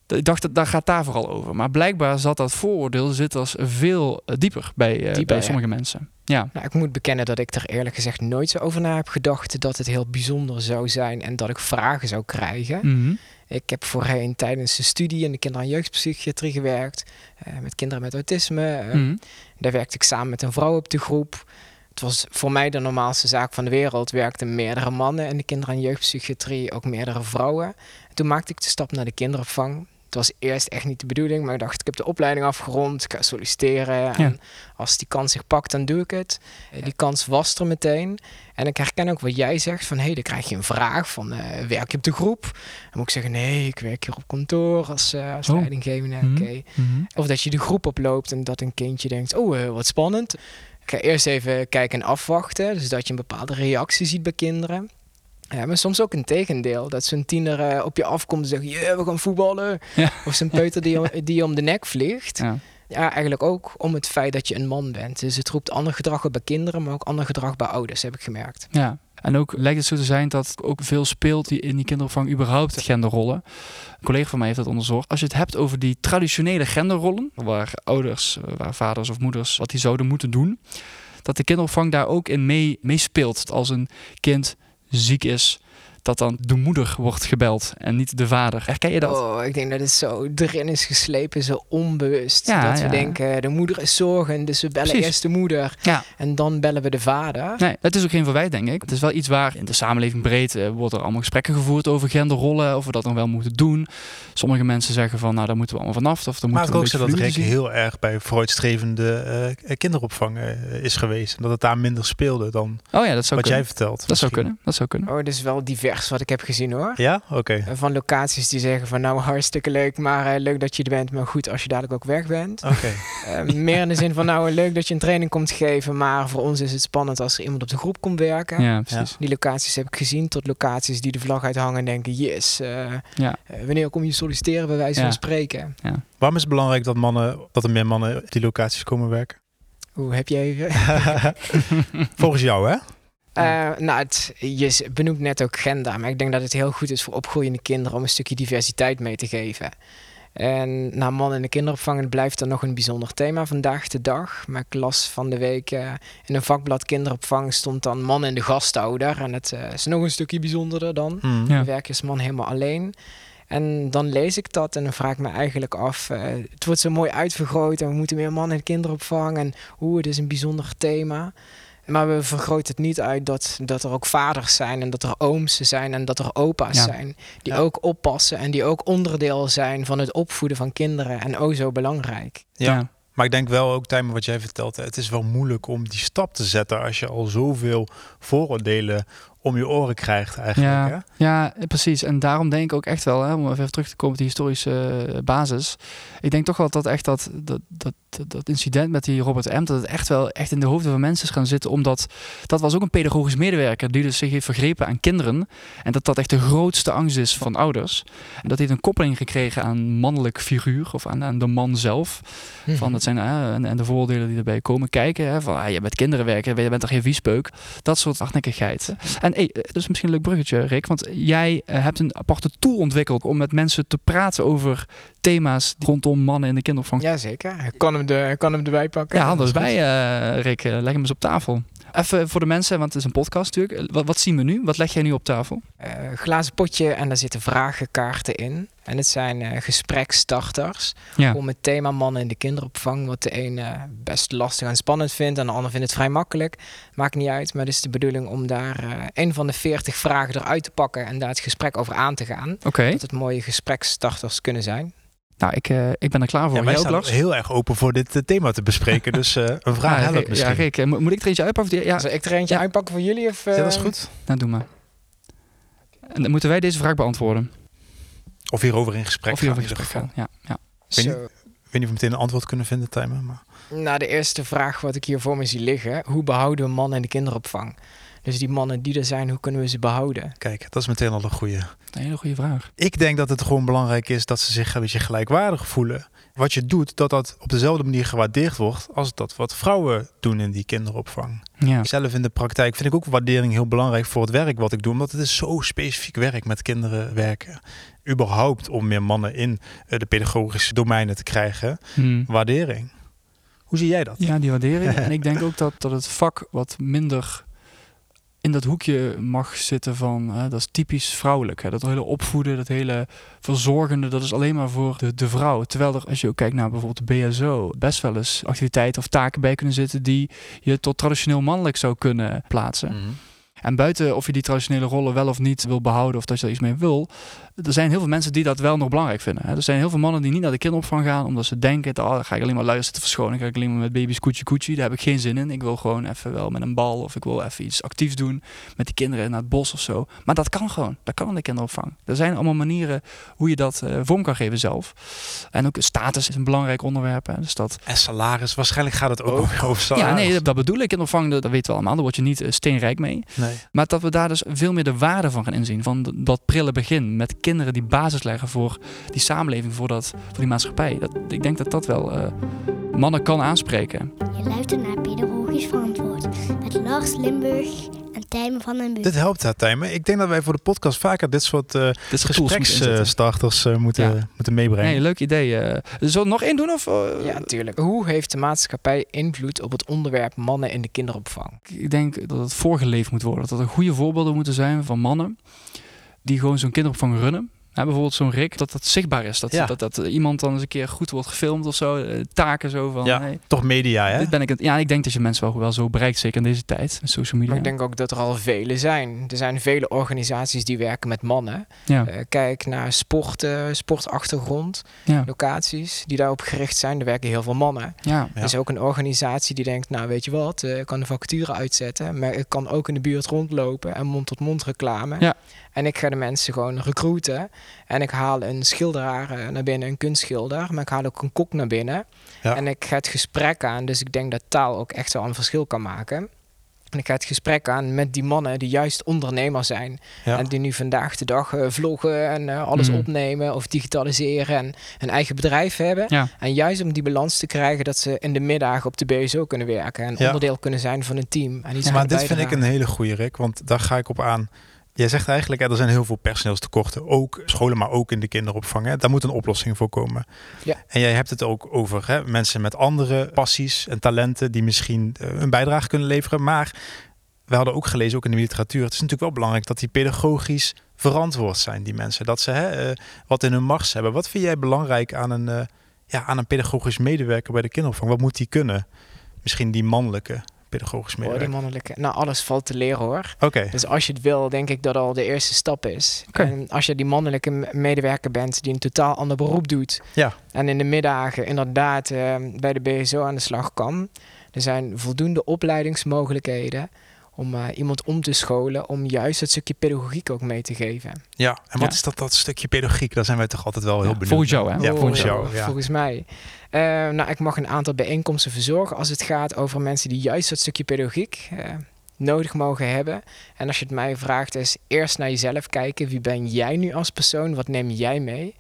Ik dacht, dat, daar gaat daar vooral over. Maar blijkbaar zat dat vooroordeel zit als veel dieper bij, dieper, bij sommige ja. mensen. Ja. Nou, ik moet bekennen dat ik er eerlijk gezegd nooit zo over na heb gedacht dat het heel bijzonder zou zijn en dat ik vragen zou krijgen. Mm-hmm. Ik heb voorheen tijdens de studie in de kinder- en jeugdpsychiatrie gewerkt. Uh, met kinderen met autisme. Uh, mm-hmm. Daar werkte ik samen met een vrouw op de groep. Het was voor mij de normaalste zaak van de wereld. Werkten meerdere mannen in de kinder- en jeugdpsychiatrie. Ook meerdere vrouwen. En toen maakte ik de stap naar de kinderopvang. Het was eerst echt niet de bedoeling. Maar ik dacht, ik heb de opleiding afgerond. Ik ga solliciteren. En ja. Als die kans zich pakt, dan doe ik het. Die kans was er meteen. En ik herken ook wat jij zegt. Van, hé, hey, dan krijg je een vraag van, uh, werk je op de groep? Dan moet ik zeggen, nee, ik werk hier op kantoor als, uh, als oh. leidinggevende. Mm-hmm. Okay. Mm-hmm. Of dat je de groep oploopt en dat een kindje denkt, oh, uh, wat spannend. Ik ga eerst even kijken en afwachten. Dus dat je een bepaalde reactie ziet bij kinderen. Ja, maar soms ook een tegendeel. Dat zo'n tiener uh, op je afkomt en zegt, yeah, we gaan voetballen. Ja. Of zo'n peuter die, om, die om de nek vliegt. Ja. Ja, eigenlijk ook om het feit dat je een man bent. Dus het roept ander gedrag op bij kinderen, maar ook ander gedrag bij ouders, heb ik gemerkt. Ja, en ook lijkt het zo te zijn dat ook veel speelt in die kinderopvang überhaupt genderrollen. Een collega van mij heeft dat onderzocht. Als je het hebt over die traditionele genderrollen, waar ouders, waar vaders of moeders wat die zouden moeten doen, dat de kinderopvang daar ook in mee, mee speelt. Als een kind ziek is, dat dan de moeder wordt gebeld en niet de vader. Herken je dat? Oh, ik denk dat het zo erin is geslepen, zo onbewust. Ja, dat ja. we denken, de moeder is zorgend, dus we bellen Precies. eerst de moeder. Ja. En dan bellen we de vader. Nee, dat is ook geen verwijt, denk ik. Het is wel iets waar in de samenleving breed eh, wordt er allemaal gesprekken gevoerd over genderrollen, of we dat dan wel moeten doen. Sommige mensen zeggen van, nou, daar moeten we allemaal vanaf. Of dan maar moeten we ook zo dat Rick heel erg bij vooruitstrevende uh, kinderopvang uh, is geweest. En dat het daar minder speelde dan oh, ja, dat zou wat kunnen. Jij vertelt. Dat misschien. zou kunnen, dat zou kunnen. Oh, dus wel divers. Wat ik heb gezien hoor. Ja, oké. Okay. Van locaties die zeggen van nou hartstikke leuk, maar uh, leuk dat je er bent, maar goed als je dadelijk ook weg bent. Oké. Okay. Uh, meer in de zin van nou leuk dat je een training komt geven, maar voor ons is het spannend als er iemand op de groep komt werken. Ja, precies. Ja. Die locaties heb ik gezien tot locaties die de vlag uithangen en denken yes, uh, ja. uh, wanneer kom je solliciteren bij wijze ja. van spreken. Ja. Waarom is het belangrijk dat mannen, dat er meer mannen op die locaties komen werken? Hoe heb jij? Volgens jou hè? Uh, nou, het, je benoemt net ook gender, maar ik denk dat het heel goed is voor opgroeiende kinderen om een stukje diversiteit mee te geven. En nou, mannen in de kinderopvang blijft dan nog een bijzonder thema vandaag de dag. Maar ik las van de week uh, in een vakblad kinderopvang stond dan man en de gasthouder. En het uh, is nog een stukje bijzonderder dan. Mm, ja. Dan werk je als man helemaal alleen. En dan lees ik dat en dan vraag ik me eigenlijk af, uh, het wordt zo mooi uitvergroot en we moeten meer mannen in de kinderopvang. En oeh, het is een bijzonder thema. Maar we vergroten het niet uit dat, dat er ook vaders zijn en dat er ooms zijn en dat er opa's ja. zijn. Die ja. ook oppassen en die ook onderdeel zijn van het opvoeden van kinderen. En oh zo belangrijk. Ja, ja. Maar ik denk wel ook, Thyme, wat jij vertelt. Het is wel moeilijk om die stap te zetten als je al zoveel vooroordelen om je oren krijgt eigenlijk. Ja, hè? Ja, precies. En daarom denk ik ook echt wel, hè, om even terug te komen op die historische uh, basis. Ik denk toch wel dat echt dat, dat, dat, dat incident met die Robert M, dat het echt wel echt in de hoofden van mensen is gaan zitten. Omdat dat was ook een pedagogisch medewerker die dus zich heeft vergrepen aan kinderen. En dat dat echt de grootste angst is van ouders. En dat heeft een koppeling gekregen aan mannelijk figuur of aan, aan de man zelf. Hm. Van, dat zijn, uh, en, en de voordelen die erbij komen kijken. Hè, van, ah, je bent kinderen werken, je bent toch geen viespeuk. Dat soort hardnekkigheid. En hey, dat is misschien een leuk bruggetje, Rick. Want jij hebt een aparte tool ontwikkeld om met mensen te praten over thema's rondom mannen in de kinderopvang. Jazeker. Ik kan hem, de, kan hem erbij pakken. Ja, anders bij, uh, Rick. Leg hem eens op tafel. Even voor de mensen, want het is een podcast natuurlijk. Wat, wat zien we nu? Wat leg jij nu op tafel? Een uh, glazen potje en daar zitten vragenkaarten in. En het zijn uh, gesprekstarters ja. om het thema mannen in de kinderopvang, wat de een uh, best lastig en spannend vindt en de ander vindt het vrij makkelijk. Maakt niet uit, maar het is de bedoeling om daar uh, een van de veertig vragen eruit te pakken en daar het gesprek over aan te gaan. Okay. Dat het mooie gesprekstarters kunnen zijn. Nou, ik, uh, ik ben er klaar voor. Ja, wij staan ook heel erg open voor dit uh, thema te bespreken. Dus uh, een vraag ah, helpt misschien. Ja, Rick, moet ik er eentje uitpakken? Ja. Zal ik er eentje ja. uitpakken voor jullie? Of, uh... ja, dat is goed. Nou, doe maar. En dan moeten wij deze vraag beantwoorden. Of hierover in gesprek of hierover gaan. In gesprek gaan. Ja, ja. Ik weet, so. niet, weet niet of we meteen een antwoord kunnen vinden, Thyme. Maar... Nou, de eerste vraag wat ik hier voor me zie liggen. Hoe behouden we mannen in de kinderopvang? Dus die mannen die er zijn, hoe kunnen we ze behouden? Kijk, dat is meteen al een goede. Een hele goede vraag. Ik denk dat het gewoon belangrijk is dat ze zich een beetje gelijkwaardig voelen. Wat je doet, dat dat op dezelfde manier gewaardeerd wordt als dat wat vrouwen doen in die kinderopvang. Ja. Zelf in de praktijk vind ik ook waardering heel belangrijk voor het werk wat ik doe. Omdat het is zo specifiek werk met kinderen werken. Überhaupt om meer mannen in de pedagogische domeinen te krijgen. Hmm. Waardering. Hoe zie jij dat? Ja, die waardeer ik. En ik denk ook dat, dat het vak wat minder in dat hoekje mag zitten van, hè, dat is typisch vrouwelijk. Hè. Dat hele opvoeden, dat hele verzorgende, dat is alleen maar voor de, de vrouw. Terwijl er, als je ook kijkt naar bijvoorbeeld de B S O, best wel eens activiteiten of taken bij kunnen zitten die je tot traditioneel mannelijk zou kunnen plaatsen. Mm-hmm. En buiten of je die traditionele rollen wel of niet wil behouden of dat je er iets mee wil, er zijn heel veel mensen die dat wel nog belangrijk vinden. Hè. Er zijn heel veel mannen die niet naar de kinderopvang gaan omdat ze denken, oh, dan ga ik alleen maar luisteren te verschonen, ga ik alleen maar met baby's koetje koetje, daar heb ik geen zin in. Ik wil gewoon even wel met een bal of ik wil even iets actiefs doen met die kinderen naar het bos of zo. Maar dat kan gewoon, dat kan in de kinderopvang. Er zijn allemaal manieren hoe je dat uh, vorm kan geven zelf. En ook status is een belangrijk onderwerp. Hè. Dus dat... En salaris, waarschijnlijk gaat het ook oh. over salaris. Ja, nee, dat bedoel ik. Kinderopvang, dat, dat weten we allemaal, daar word je niet uh, steenrijk mee. Nee. Maar dat we daar dus veel meer de waarde van gaan inzien. Van dat prille begin. Met kinderen die basis leggen voor die samenleving. Voor, dat, voor die maatschappij. Dat, ik denk dat dat wel uh, mannen kan aanspreken. Je luistert naar Pedagogisch Verantwoord. Met Lars Limburg en Thyme van den Buurt. Dit helpt haar, Thyme. Ik denk dat wij voor de podcast vaker dit soort uh, gespreksstarters uh, moeten, ja. moeten meebrengen. Nee, leuk idee. Uh, zullen we er nog in doen? Of, uh, ja, natuurlijk. Hoe heeft de maatschappij invloed op het onderwerp mannen in de kinderopvang? Ik denk dat het voorgeleefd moet worden. Dat er goede voorbeelden moeten zijn van mannen die gewoon zo'n kinderopvang runnen. Ja, bijvoorbeeld zo'n Rick, dat dat zichtbaar is. Dat, ja. dat, dat iemand dan eens een keer goed wordt gefilmd of zo. Taken zo van... Ja, hey, toch media, hè? Dit ben ik, ja, ik denk dat je mensen wel, wel zo bereikt, zeker in deze tijd. Met social media. Maar ik denk ook dat er al vele zijn. Er zijn vele organisaties die werken met mannen. Ja. Uh, kijk naar sport, uh, sportachtergrond, ja. locaties die daarop gericht zijn. Er werken heel veel mannen. Ja. Er is ook een organisatie die denkt, nou weet je wat, ik uh, kan de vacature uitzetten. Maar ik kan ook in de buurt rondlopen en mond-tot-mond reclame. Ja. En ik ga de mensen gewoon recruiten. En ik haal een schilderaar naar binnen, een kunstschilder. Maar ik haal ook een kok naar binnen. Ja. En ik ga het gesprek aan. Dus ik denk dat taal ook echt wel een verschil kan maken. En ik ga het gesprek aan met die mannen die juist ondernemer zijn. Ja. En die nu vandaag de dag uh, vloggen en uh, alles mm. opnemen of digitaliseren. En een eigen bedrijf hebben. Ja. En juist om die balans te krijgen dat ze in de middag op de B S O kunnen werken. En ja. onderdeel kunnen zijn van een team. En iets ja, maar dit bijdragen. Vind ik een hele goede, Rick. Want daar ga ik op aan. Jij zegt eigenlijk, er zijn heel veel personeelstekorten. Ook scholen, maar ook in de kinderopvang. Hè. Daar moet een oplossing voor komen. Ja. En jij hebt het ook over hè, mensen met andere passies en talenten die misschien een bijdrage kunnen leveren. Maar we hadden ook gelezen, ook in de literatuur, het is natuurlijk wel belangrijk dat die pedagogisch verantwoord zijn, die mensen. Dat ze hè, wat in hun macht hebben. Wat vind jij belangrijk aan een, ja, aan een pedagogisch medewerker bij de kinderopvang? Wat moet die kunnen? Misschien die mannelijke pedagogisch medewerker. Oh, die mannelijke. Nou, alles valt te leren hoor. Okay. Dus als je het wil, denk ik dat al de eerste stap is. Okay. En als je die mannelijke medewerker bent die een totaal ander beroep doet. Ja. En in de middagen inderdaad uh, bij de B S O aan de slag kan. Er zijn voldoende opleidingsmogelijkheden om uh, iemand om te scholen, om juist het stukje pedagogiek ook mee te geven. Ja, en wat ja. is dat, dat stukje pedagogiek? Daar zijn wij toch altijd wel heel ja, benieuwd. Volgens jou, hè? Ja, oh, volgens jou. Ja. Volgens mij. Uh, nou, ik mag een aantal bijeenkomsten verzorgen als het gaat over mensen die juist dat stukje pedagogiek uh, nodig mogen hebben. En als je het mij vraagt, is eerst naar jezelf kijken. Wie ben jij nu als persoon? Wat neem jij mee?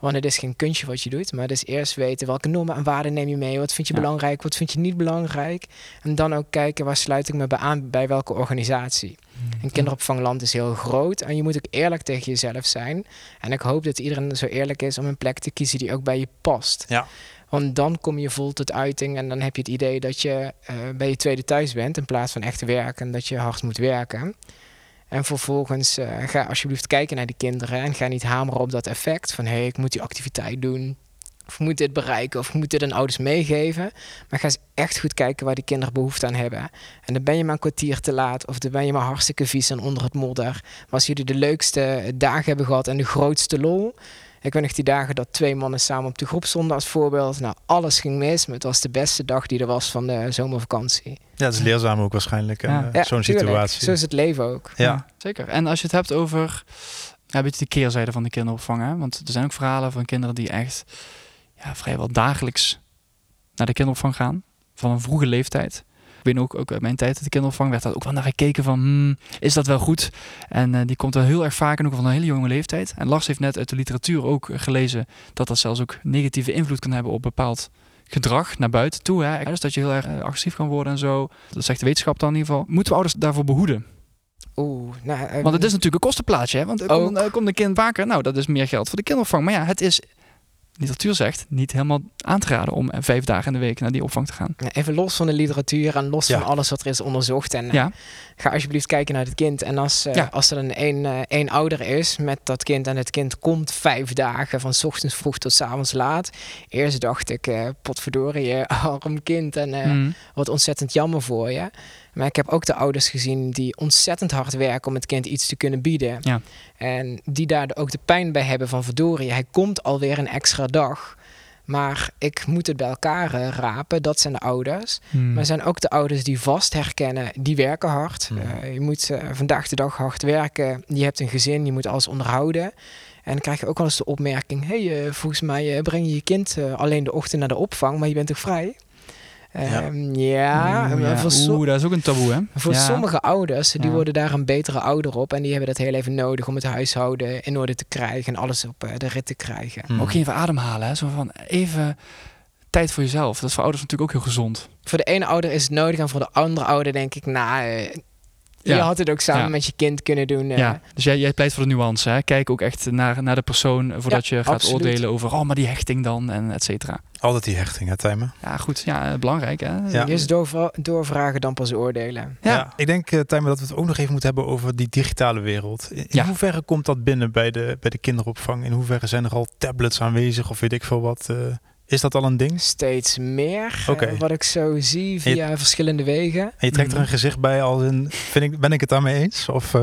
Want het is geen kunstje wat je doet, maar het is eerst weten welke normen en waarden neem je mee. Wat vind je ja. belangrijk, wat vind je niet belangrijk. En dan ook kijken waar sluit ik me bij aan bij welke organisatie. Mm-hmm. Een kinderopvangland is heel groot en je moet ook eerlijk tegen jezelf zijn. En ik hoop dat iedereen zo eerlijk is om een plek te kiezen die ook bij je past. Ja. Want dan kom je vol tot uiting en dan heb je het idee dat je uh, bij je tweede thuis bent in plaats van echt werken en dat je hard moet werken. En vervolgens uh, ga alsjeblieft kijken naar die kinderen en ga niet hameren op dat effect van hé, hey, ik moet die activiteit doen of moet dit bereiken of moet dit aan ouders meegeven. Maar ga eens echt goed kijken waar die kinderen behoefte aan hebben. En dan ben je maar een kwartier te laat of dan ben je maar hartstikke vies en onder het modder. Maar als jullie de leukste dagen hebben gehad en de grootste lol. Ik weet nog die dagen dat twee mannen samen op de groep stonden als voorbeeld. Nou, alles ging mis, maar het was de beste dag die er was van de zomervakantie. Ja, dat is leerzaam ook waarschijnlijk, ja. uh, ja, zo'n tuurlijk. situatie. Zo is het leven ook. Ja. ja, zeker. En als je het hebt over ja, een beetje de keerzijde van de kinderopvang. Hè? Want er zijn ook verhalen van kinderen die echt ja, vrijwel dagelijks naar de kinderopvang gaan. Van een vroege leeftijd. Ik weet ook, ook uit mijn tijd uit de kinderopvang werd daar ook wel naar gekeken van, hmm, is dat wel goed? En uh, die komt wel heel erg vaak en ook van een hele jonge leeftijd. En Lars heeft net uit de literatuur ook gelezen dat dat zelfs ook negatieve invloed kan hebben op bepaald gedrag naar buiten toe. Hè? Dus dat je heel erg uh, agressief kan worden en zo. Dat zegt de wetenschap dan in ieder geval. Moeten we ouders daarvoor behoeden? Oeh, nou, uh, Want het is natuurlijk een kostenplaatje. Hè? Want uh, komt, uh, komt een kind waken, nou dat is meer geld voor de kinderopvang. Maar ja, het is literatuur zegt, niet helemaal aan te raden om vijf dagen in de week naar die opvang te gaan. Even los van de literatuur en los ja. van alles wat er is onderzocht. En ja. ga alsjeblieft kijken naar het kind. En als, uh, ja. als er dan één, uh, één ouder is met dat kind en het kind komt vijf dagen van 's ochtends vroeg tot 's avonds laat. Eerst dacht ik, uh, potverdorie, arm kind en uh, mm. wat ontzettend jammer voor je. Maar ik heb ook de ouders gezien die ontzettend hard werken om het kind iets te kunnen bieden. Ja. En die daar ook de pijn bij hebben van verdorie, hij komt alweer een extra dag. Maar ik moet het bij elkaar uh, rapen. Dat zijn de ouders. Mm. Maar er zijn ook de ouders die vast herkennen. Die werken hard. Mm. Uh, je moet uh, vandaag de dag hard werken. Je hebt een gezin. Je moet alles onderhouden. En dan krijg je ook wel eens de opmerking. Hé, hey, uh, volgens mij uh, breng je je kind uh, alleen de ochtend naar de opvang. Maar je bent toch vrij? Ja, um, ja, Oeh, ja. Voor so- Oeh, dat is ook een taboe, hè? Voor ja. sommige ouders, die ja. worden daar een betere ouder op. En die hebben dat heel even nodig om het huishouden in orde te krijgen. En alles op de rit te krijgen. Mm. Ook even ademhalen, hè? Zo van even tijd voor jezelf. Dat is voor ouders natuurlijk ook heel gezond. Voor de ene ouder is het nodig. En voor de andere ouder denk ik, nou... Uh, Ja. Je had het ook samen ja. met je kind kunnen doen. Uh. Ja. Dus jij, jij pleit voor de nuance. Hè? Kijk ook echt naar, naar de persoon voordat ja, je gaat absoluut. oordelen over... oh, maar die hechting dan, en et cetera. Altijd die hechting, hè, Thyme? Ja, goed. Ja, belangrijk, hè? Ja. Eerst doorvra- doorvragen, dan pas oordelen. Ja, ja. Ik denk, uh, Thyme, dat we het ook nog even moeten hebben over die digitale wereld. In ja. hoeverre komt dat binnen bij de, bij de kinderopvang? In hoeverre zijn er al tablets aanwezig of weet ik veel wat... Uh... Is dat al een ding? Steeds meer. Okay. Uh, wat ik zo zie via je, verschillende wegen. En je trekt mm. er een gezicht bij als in, vind ik, ben ik het daarmee eens? Of, uh...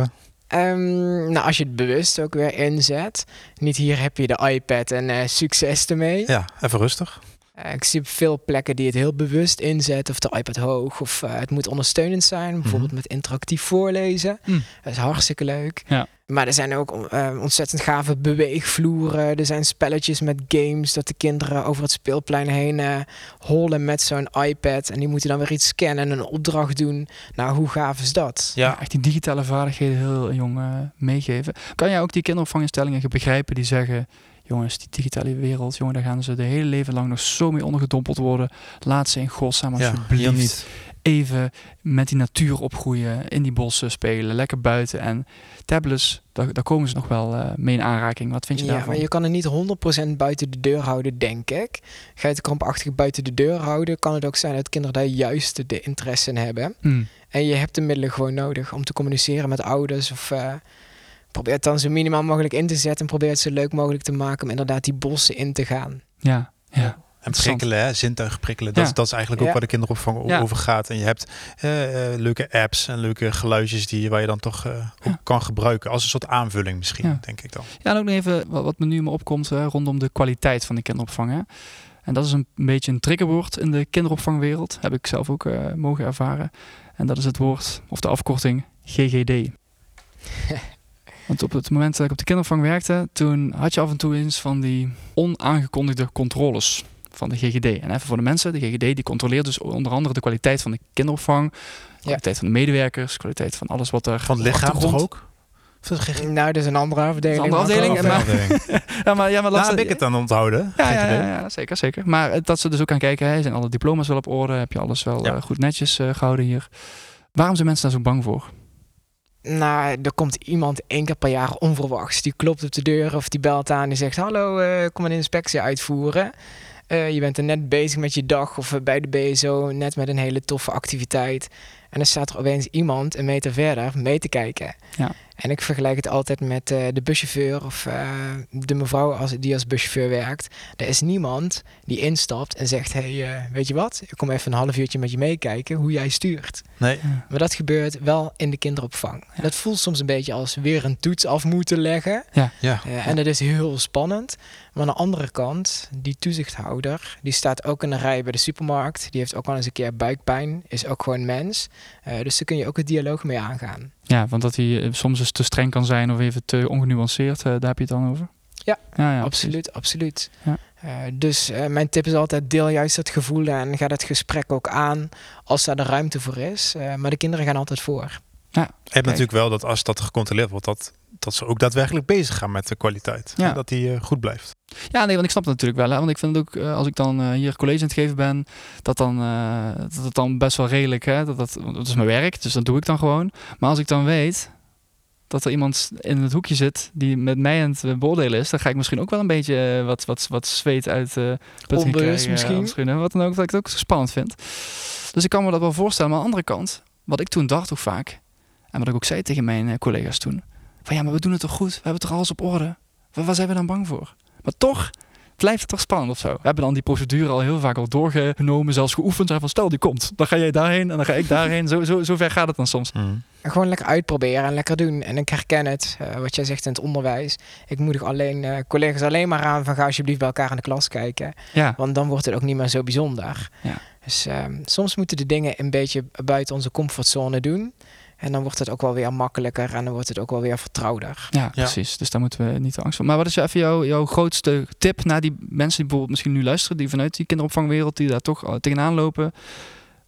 um, nou, als je het bewust ook weer inzet. Niet hier heb je de iPad en uh, succes ermee. Ja, even rustig. Uh, ik zie veel plekken die het heel bewust inzetten. Of de iPad hoog. Of uh, het moet ondersteunend zijn. Bijvoorbeeld mm. met interactief voorlezen. Mm. Dat is hartstikke leuk. Ja. Maar er zijn ook uh, ontzettend gave beweegvloeren. Er zijn spelletjes met games dat de kinderen over het speelplein heen uh, hollen met zo'n iPad. En die moeten dan weer iets scannen en een opdracht doen. Nou, hoe gaaf is dat? Ja, ja echt die digitale vaardigheden heel jong uh, meegeven. Kan jij ook die kinderopvanginstellingen begrijpen die zeggen... jongens, die digitale wereld, jongen, daar gaan ze de hele leven lang nog zo mee ondergedompeld worden. Laat ze in godsnaam alsjeblieft ja, niet. even met die natuur opgroeien, in die bossen spelen, lekker buiten. En tablets, daar, daar komen ze nog wel uh, mee in aanraking. Wat vind je ja, daarvan? Maar je kan het niet honderd procent buiten de deur houden, denk ik. Ga je het krampachtig buiten de deur houden, kan het ook zijn dat kinderen daar juist de interesse in hebben. Mm. En je hebt de middelen gewoon nodig om te communiceren met ouders of... Uh, probeer het dan zo minimaal mogelijk in te zetten en probeer het zo leuk mogelijk te maken om inderdaad die bossen in te gaan. Ja, ja. En prikkelen, hè? Zintuig prikkelen. Dat, ja. dat is eigenlijk ook ja. waar de kinderopvang ja. over gaat. En je hebt uh, uh, leuke apps en leuke geluidjes die waar je dan toch uh, ja. ook kan gebruiken. Als een soort aanvulling misschien, ja. denk ik dan. Ja, en ook nog even wat, wat me nu maar opkomt hè, rondom de kwaliteit van de kinderopvang. Hè? En dat is een beetje een triggerwoord in de kinderopvangwereld. Heb ik zelf ook uh, mogen ervaren. En dat is het woord, of de afkorting, G G D. Want op het moment dat ik op de kinderopvang werkte, toen had je af en toe eens van die onaangekondigde controles van de G G D. En even voor de mensen, de G G D die controleert dus onder andere de kwaliteit van de kinderopvang, de kwaliteit ja. van de medewerkers, kwaliteit van alles wat er... Van het lichaam toch ook? Nou, dat is een andere afdeling. Een andere afdeling. Andere afdeling. Maar, ja, maar, ja, maar laat ik het dan onthouden. Ja, ja, ja, ja, zeker, zeker. Maar dat ze dus ook gaan kijken, hè, zijn alle diploma's wel op orde? Heb je alles wel ja. uh, goed netjes uh, gehouden hier? Waarom zijn mensen daar zo bang voor? Nou, er komt iemand één keer per jaar onverwachts. Die klopt op de deur of die belt aan en zegt... hallo, uh, kom een inspectie uitvoeren. Uh, je bent er net bezig met je dag of bij de B S O... net met een hele toffe activiteit. En dan staat er opeens iemand een meter verder mee te kijken. Ja. En ik vergelijk het altijd met uh, de buschauffeur... of uh, de mevrouw als, die als buschauffeur werkt. Er is niemand die instapt en zegt... hey, uh, weet je wat? Ik kom even een half uurtje met je meekijken hoe jij stuurt. Nee. Ja. Maar dat gebeurt wel in de kinderopvang. Ja. En dat voelt soms een beetje als weer een toets af moeten leggen. Ja. Ja. Uh, en dat is heel spannend. Maar aan de andere kant, die toezichthouder... die staat ook in een rij bij de supermarkt. Die heeft ook wel eens een keer buikpijn. Is ook gewoon mens. Uh, dus daar kun je ook het dialoog mee aangaan. Ja, want dat hij soms eens te streng kan zijn of even te ongenuanceerd, daar heb je het dan over? Ja, ja, ja absoluut, absoluut. Ja. Uh, dus uh, mijn tip is altijd, deel juist dat gevoel en ga dat gesprek ook aan als daar de ruimte voor is. Uh, maar de kinderen gaan altijd voor. Ja, je hebt natuurlijk wel dat als dat gecontroleerd wordt, dat, dat ze ook daadwerkelijk bezig gaan met de kwaliteit. Ja. En dat die uh, goed blijft. Ja, nee, want ik snap dat natuurlijk wel. Hè? Want ik vind het ook, uh, als ik dan uh, hier college aan het geven ben, dat dan, uh, dat het dan best wel redelijk, hè? Dat, dat, dat is mijn werk, dus dat doe ik dan gewoon. Maar als ik dan weet, dat er iemand in het hoekje zit die met mij aan het beoordelen is, dan ga ik misschien ook wel een beetje wat, wat, wat zweet uit de put gaan krijgen, misschien. misschien. Wat dan ook, dat ik het ook spannend vind. Dus ik kan me dat wel voorstellen. Maar aan de andere kant, wat ik toen dacht ook vaak, en wat ik ook zei tegen mijn collega's toen, van ja, maar we doen het toch goed? We hebben toch alles op orde? Waar, waar zijn we dan bang voor? Maar toch blijft het toch spannend of zo. We hebben dan die procedure al heel vaak al doorgenomen, zelfs geoefend. Van stel, die komt. Dan ga jij daarheen en dan ga ik daarheen. Zo, zo, zo ver gaat het dan soms. Mm. En gewoon lekker uitproberen en lekker doen. En ik herken het, uh, wat jij zegt in het onderwijs. Ik moedig alleen uh, collega's alleen maar aan van ga alsjeblieft bij elkaar in de klas kijken. Ja. Want dan wordt het ook niet meer zo bijzonder. Ja. Dus uh, soms moeten de dingen een beetje buiten onze comfortzone doen. En dan wordt het ook wel weer makkelijker en dan wordt het ook wel weer vertrouwder. Ja, ja, precies. Dus daar moeten we niet te angst voor. Maar wat is even jou, jouw grootste tip naar die mensen die bijvoorbeeld misschien nu luisteren, die vanuit die kinderopvangwereld, die daar toch tegenaan lopen,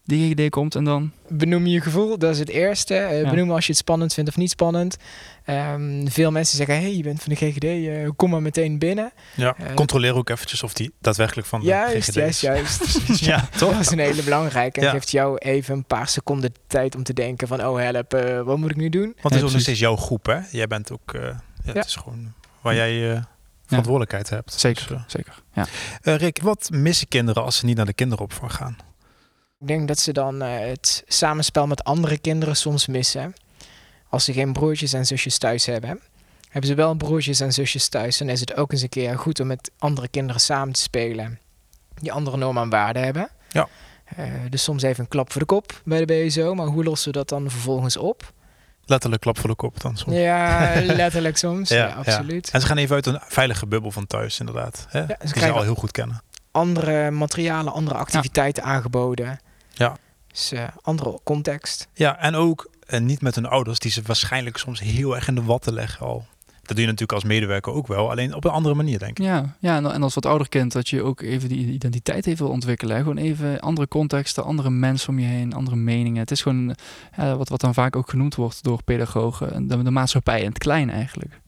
die idee komt en dan? Benoem je gevoel, dat is het eerste. Uh, ja. Benoem als je het spannend vindt of niet spannend. Um, veel mensen zeggen, hé, hey, je bent van de G G D, uh, kom maar meteen binnen. Ja, uh, controleer ook eventjes of die daadwerkelijk van de juist, G G D is. Juist, juist. ja, toch? Dat is een hele belangrijke. En ja. geeft jou even een paar seconden tijd om te denken van, oh help, uh, wat moet ik nu doen? Want het is ook nog steeds jouw groep, hè? Jij bent ook, uh, ja, ja. het is gewoon waar jij uh, verantwoordelijkheid ja. hebt. Zeker, dus, uh, zeker. Ja. Uh, Rick, wat missen kinderen als ze niet naar de kinderopvang gaan? Ik denk dat ze dan uh, het samenspel met andere kinderen soms missen. Als ze geen broertjes en zusjes thuis hebben. Hebben ze wel broertjes en zusjes thuis, dan is het ook eens een keer goed om met andere kinderen samen te spelen. Die andere normen en waarden hebben. Ja. Uh, dus soms even een klap voor de kop bij de B S O. Maar hoe lossen we dat dan vervolgens op? Letterlijk klap voor de kop dan soms. Ja, letterlijk soms. ja, ja, absoluut. Ja. En ze gaan even uit een veilige bubbel van thuis inderdaad. Hè? Ja, ze Die krijgen ze al heel goed kennen. Andere materialen, andere activiteiten ja. aangeboden. Ja. Dus uh, andere context. Ja, en ook uh, niet met hun ouders, die ze waarschijnlijk soms heel erg in de watten leggen al. Dat doe je natuurlijk als medewerker ook wel, alleen op een andere manier denk ik. Ja, ja en als wat ouder kind, dat je ook even die identiteit even wil ontwikkelen. Hè? Gewoon even andere contexten, andere mensen om je heen, andere meningen. Het is gewoon uh, wat, wat dan vaak ook genoemd wordt door pedagogen. De, de maatschappij in het klein eigenlijk.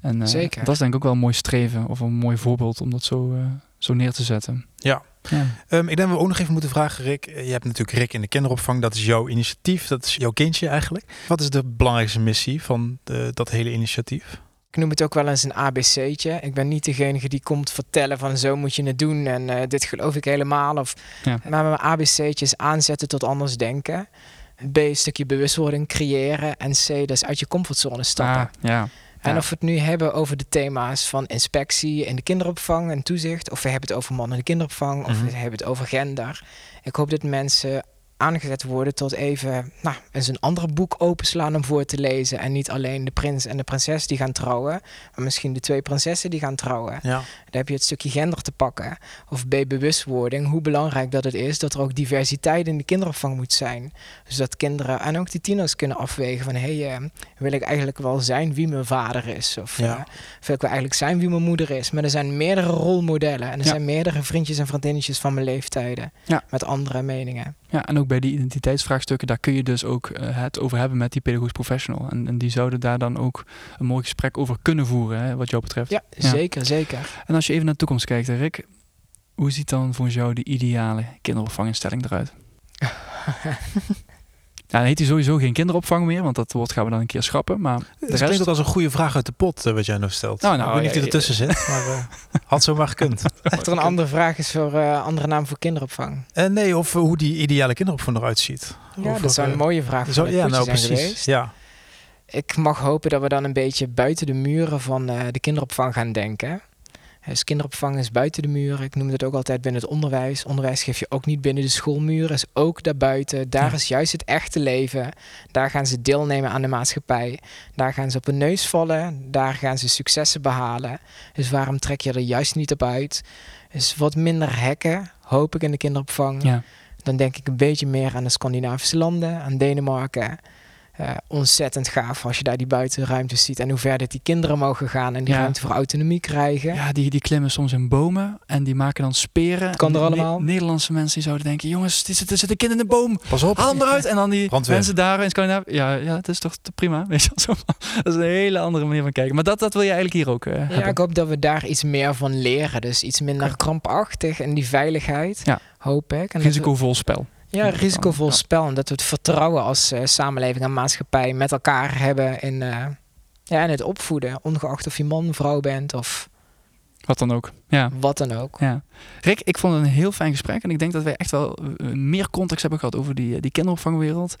En uh, Zeker. dat is denk ik ook wel een mooi streven of een mooi voorbeeld om dat zo, uh, zo neer te zetten. Ja. Ja. Um, ik denk dat we ook nog even moeten vragen, Rick. Je hebt natuurlijk Rick in de kinderopvang. Dat is jouw initiatief. Dat is jouw kindje eigenlijk. Wat is de belangrijkste missie van de, dat hele initiatief? Ik noem het ook wel eens een A B C'tje. Ik ben niet degene die komt vertellen van zo moet je het doen. En uh, dit geloof ik helemaal. Of, ja. Maar mijn A B C'tje is aanzetten tot anders denken. B, een stukje bewustwording creëren. En C, dat is uit je comfortzone stappen. Ja, ja. En ja. of we het nu hebben over de thema's van inspectie in de kinderopvang en toezicht. Of we hebben het over mannen in de kinderopvang. Of mm-hmm. we hebben het over gender. Ik hoop dat mensen aangezet worden tot even nou, eens een ander boek openslaan om voor te lezen. En niet alleen de prins en de prinses die gaan trouwen. Maar misschien de twee prinsessen die gaan trouwen. Ja. Daar heb je het stukje gender te pakken. Of bij bewustwording, hoe belangrijk dat het is dat er ook diversiteit in de kinderopvang moet zijn. Zodat kinderen en ook die tieners kunnen afwegen van hé, hey, uh, wil ik eigenlijk wel zijn wie mijn vader is? Of ja. uh, wil ik wel eigenlijk zijn wie mijn moeder is? Maar er zijn meerdere rolmodellen. En er ja. zijn meerdere vriendjes en vriendinnetjes van mijn leeftijden. Ja. Met andere meningen. Ja, en ook bij die identiteitsvraagstukken, daar kun je dus ook uh, het over hebben met die pedagogisch professional. En, en die zouden daar dan ook een mooi gesprek over kunnen voeren, hè, wat jou betreft. Ja, ja, zeker, zeker. En als je even naar de toekomst kijkt, Rick, hoe ziet dan voor jou de ideale kinderopvanginstelling eruit? Nou, dan heet hij sowieso geen kinderopvang meer, want dat woord gaan we dan een keer schrappen. Maar het rest... klinkt ook als een goede vraag uit de pot, uh, wat jij nog stelt. Nou, nou, ik weet niet wie er tussen zit, maar uh, had zo maar gekund. Of er een andere vraag is voor uh, andere naam voor kinderopvang. Uh, nee, of uh, hoe die ideale kinderopvang eruit ziet. Ja, of dat zou een uh, mooie vraag voor de ja, nou, zijn precies, geweest. Ja. Ik mag hopen dat we dan een beetje buiten de muren van uh, de kinderopvang gaan denken. Dus kinderopvang is buiten de muren. Ik noem het ook altijd binnen het onderwijs. Onderwijs geef je ook niet binnen de schoolmuren. Is ook daarbuiten. Daar ja. is juist het echte leven. Daar gaan ze deelnemen aan de maatschappij. Daar gaan ze op hun neus vallen. Daar gaan ze successen behalen. Dus waarom trek je er juist niet op uit? Dus wat minder hekken, hoop ik, in de kinderopvang. Ja. Dan denk ik een beetje meer aan de Scandinavische landen, aan Denemarken. Uh, ontzettend gaaf als je daar die buitenruimtes ziet en hoe ver dat die kinderen mogen gaan en die ja. ruimte voor autonomie krijgen. Ja, die, die klimmen soms in bomen en die maken dan speren. Dat kan er allemaal. Ne- Nederlandse mensen die zouden denken, jongens, er zit, zit een kind in de boom. Pas op. Haal hem eruit. En dan die Brandweer. mensen daar in Scandinavië. Ja, ja, het is toch te prima. Weet je, dat is een hele andere manier van kijken. Maar dat, dat wil je eigenlijk hier ook uh, hebben. Ja, ik hoop dat we daar iets meer van leren. Dus iets minder krampachtig en die veiligheid, ja. hoop ik. En risicovol spel. Ja, risicovol ja. spel. En dat we het vertrouwen als uh, samenleving en maatschappij met elkaar hebben in, uh, ja, in het opvoeden. Ongeacht of je man, vrouw bent of... Wat dan ook. Ja. Wat dan ook. Ja. Rick, ik vond het een heel fijn gesprek. En ik denk dat wij echt wel uh, meer context hebben gehad over die, uh, die kinderopvangwereld.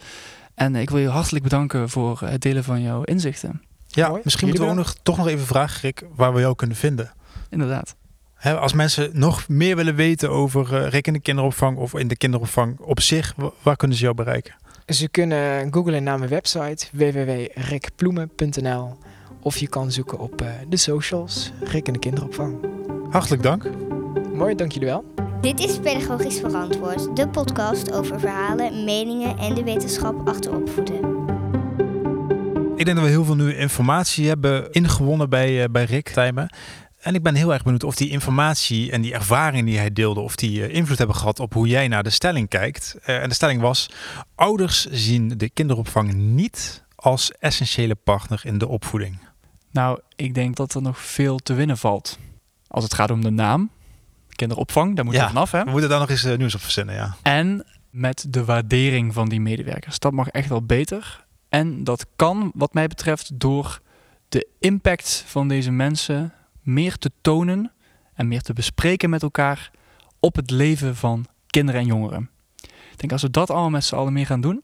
En uh, ik wil je hartelijk bedanken voor uh, het delen van jouw inzichten. Ja, Mooi. misschien moeten we ook nog, toch nog even vragen, Rick, waar we jou kunnen vinden. Inderdaad. He, als mensen nog meer willen weten over uh, Rick in de kinderopvang of in de kinderopvang op zich, w- waar kunnen ze jou bereiken? Ze kunnen googlen naar mijn website w w w punt rick ploemen punt n l of je kan zoeken op uh, de socials, Rick in de kinderopvang. Hartelijk dank. Mooi, dank jullie wel. Dit is Pedagogisch Verantwoord, de podcast over verhalen, meningen en de wetenschap achter opvoeden. Ik denk dat we heel veel nieuwe informatie hebben ingewonnen bij, uh, bij Rick Thyme. En ik ben heel erg benieuwd of die informatie en die ervaring die hij deelde, of die uh, invloed hebben gehad op hoe jij naar de stelling kijkt. Uh, en de stelling was, ouders zien de kinderopvang niet als essentiële partner in de opvoeding. Nou, ik denk dat er nog veel te winnen valt. Als het gaat om de naam, kinderopvang, daar moeten ja, we vanaf. Hè? We moeten daar nog eens uh, nieuws op verzinnen, ja. En met de waardering van die medewerkers. Dat mag echt wel beter. En dat kan, wat mij betreft, door de impact van deze mensen meer te tonen en meer te bespreken met elkaar op het leven van kinderen en jongeren. Ik denk, als we dat allemaal met z'n allen meer gaan doen,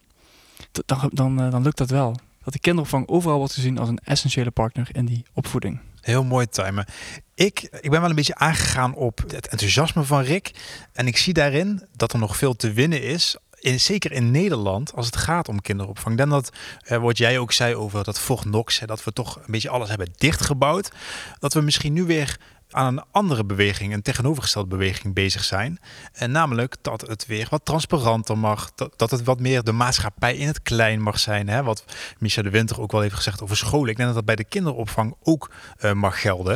dan, dan, dan lukt dat wel. Dat de kinderopvang overal wordt gezien als een essentiële partner in die opvoeding. Heel mooi, Thyme. Ik, ik ben wel een beetje aangegaan op het enthousiasme van Rick. En ik zie daarin dat er nog veel te winnen is. In, zeker in Nederland, als het gaat om kinderopvang. Dan dat, eh, wat jij ook zei over dat Fort Knox, hè, dat we toch een beetje alles hebben dichtgebouwd. Dat we misschien nu weer aan een andere beweging, een tegenovergestelde beweging bezig zijn. En namelijk dat het weer wat transparanter mag. Dat, dat het wat meer de maatschappij in het klein mag zijn. Hè? Wat Michel de Winter ook wel heeft gezegd over scholen. Ik denk dat dat bij de kinderopvang ook uh, mag gelden.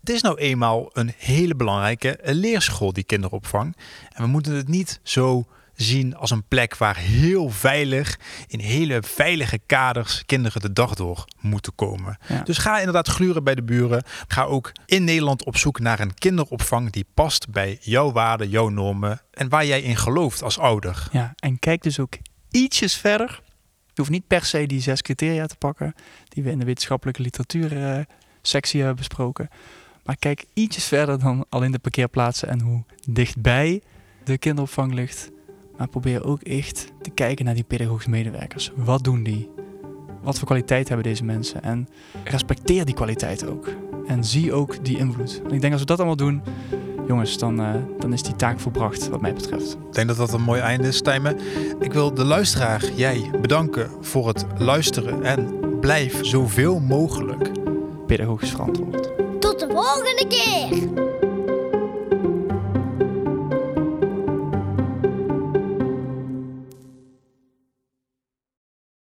Het is nou eenmaal een hele belangrijke leerschool, die kinderopvang. En we moeten het niet zo zien als een plek waar heel veilig, in hele veilige kaders, kinderen de dag door moeten komen. Ja. Dus ga inderdaad gluren bij de buren. Ga ook in Nederland op zoek naar een kinderopvang die past bij jouw waarden, jouw normen en waar jij in gelooft als ouder. Ja, en kijk dus ook ietsjes verder. Je hoeft niet per se die zes criteria te pakken die we in de wetenschappelijke literatuursectie hebben besproken. Maar kijk ietsjes verder dan alleen de parkeerplaatsen en hoe dichtbij de kinderopvang ligt. Maar probeer ook echt te kijken naar die pedagogische medewerkers. Wat doen die? Wat voor kwaliteit hebben deze mensen? En respecteer die kwaliteit ook. En zie ook die invloed. En ik denk als we dat allemaal doen, jongens, dan, uh, dan is die taak volbracht wat mij betreft. Ik denk dat dat een mooi einde is, Thyme. Ik wil de luisteraar, jij, bedanken voor het luisteren. En blijf zoveel mogelijk pedagogisch verantwoord. Tot de volgende keer!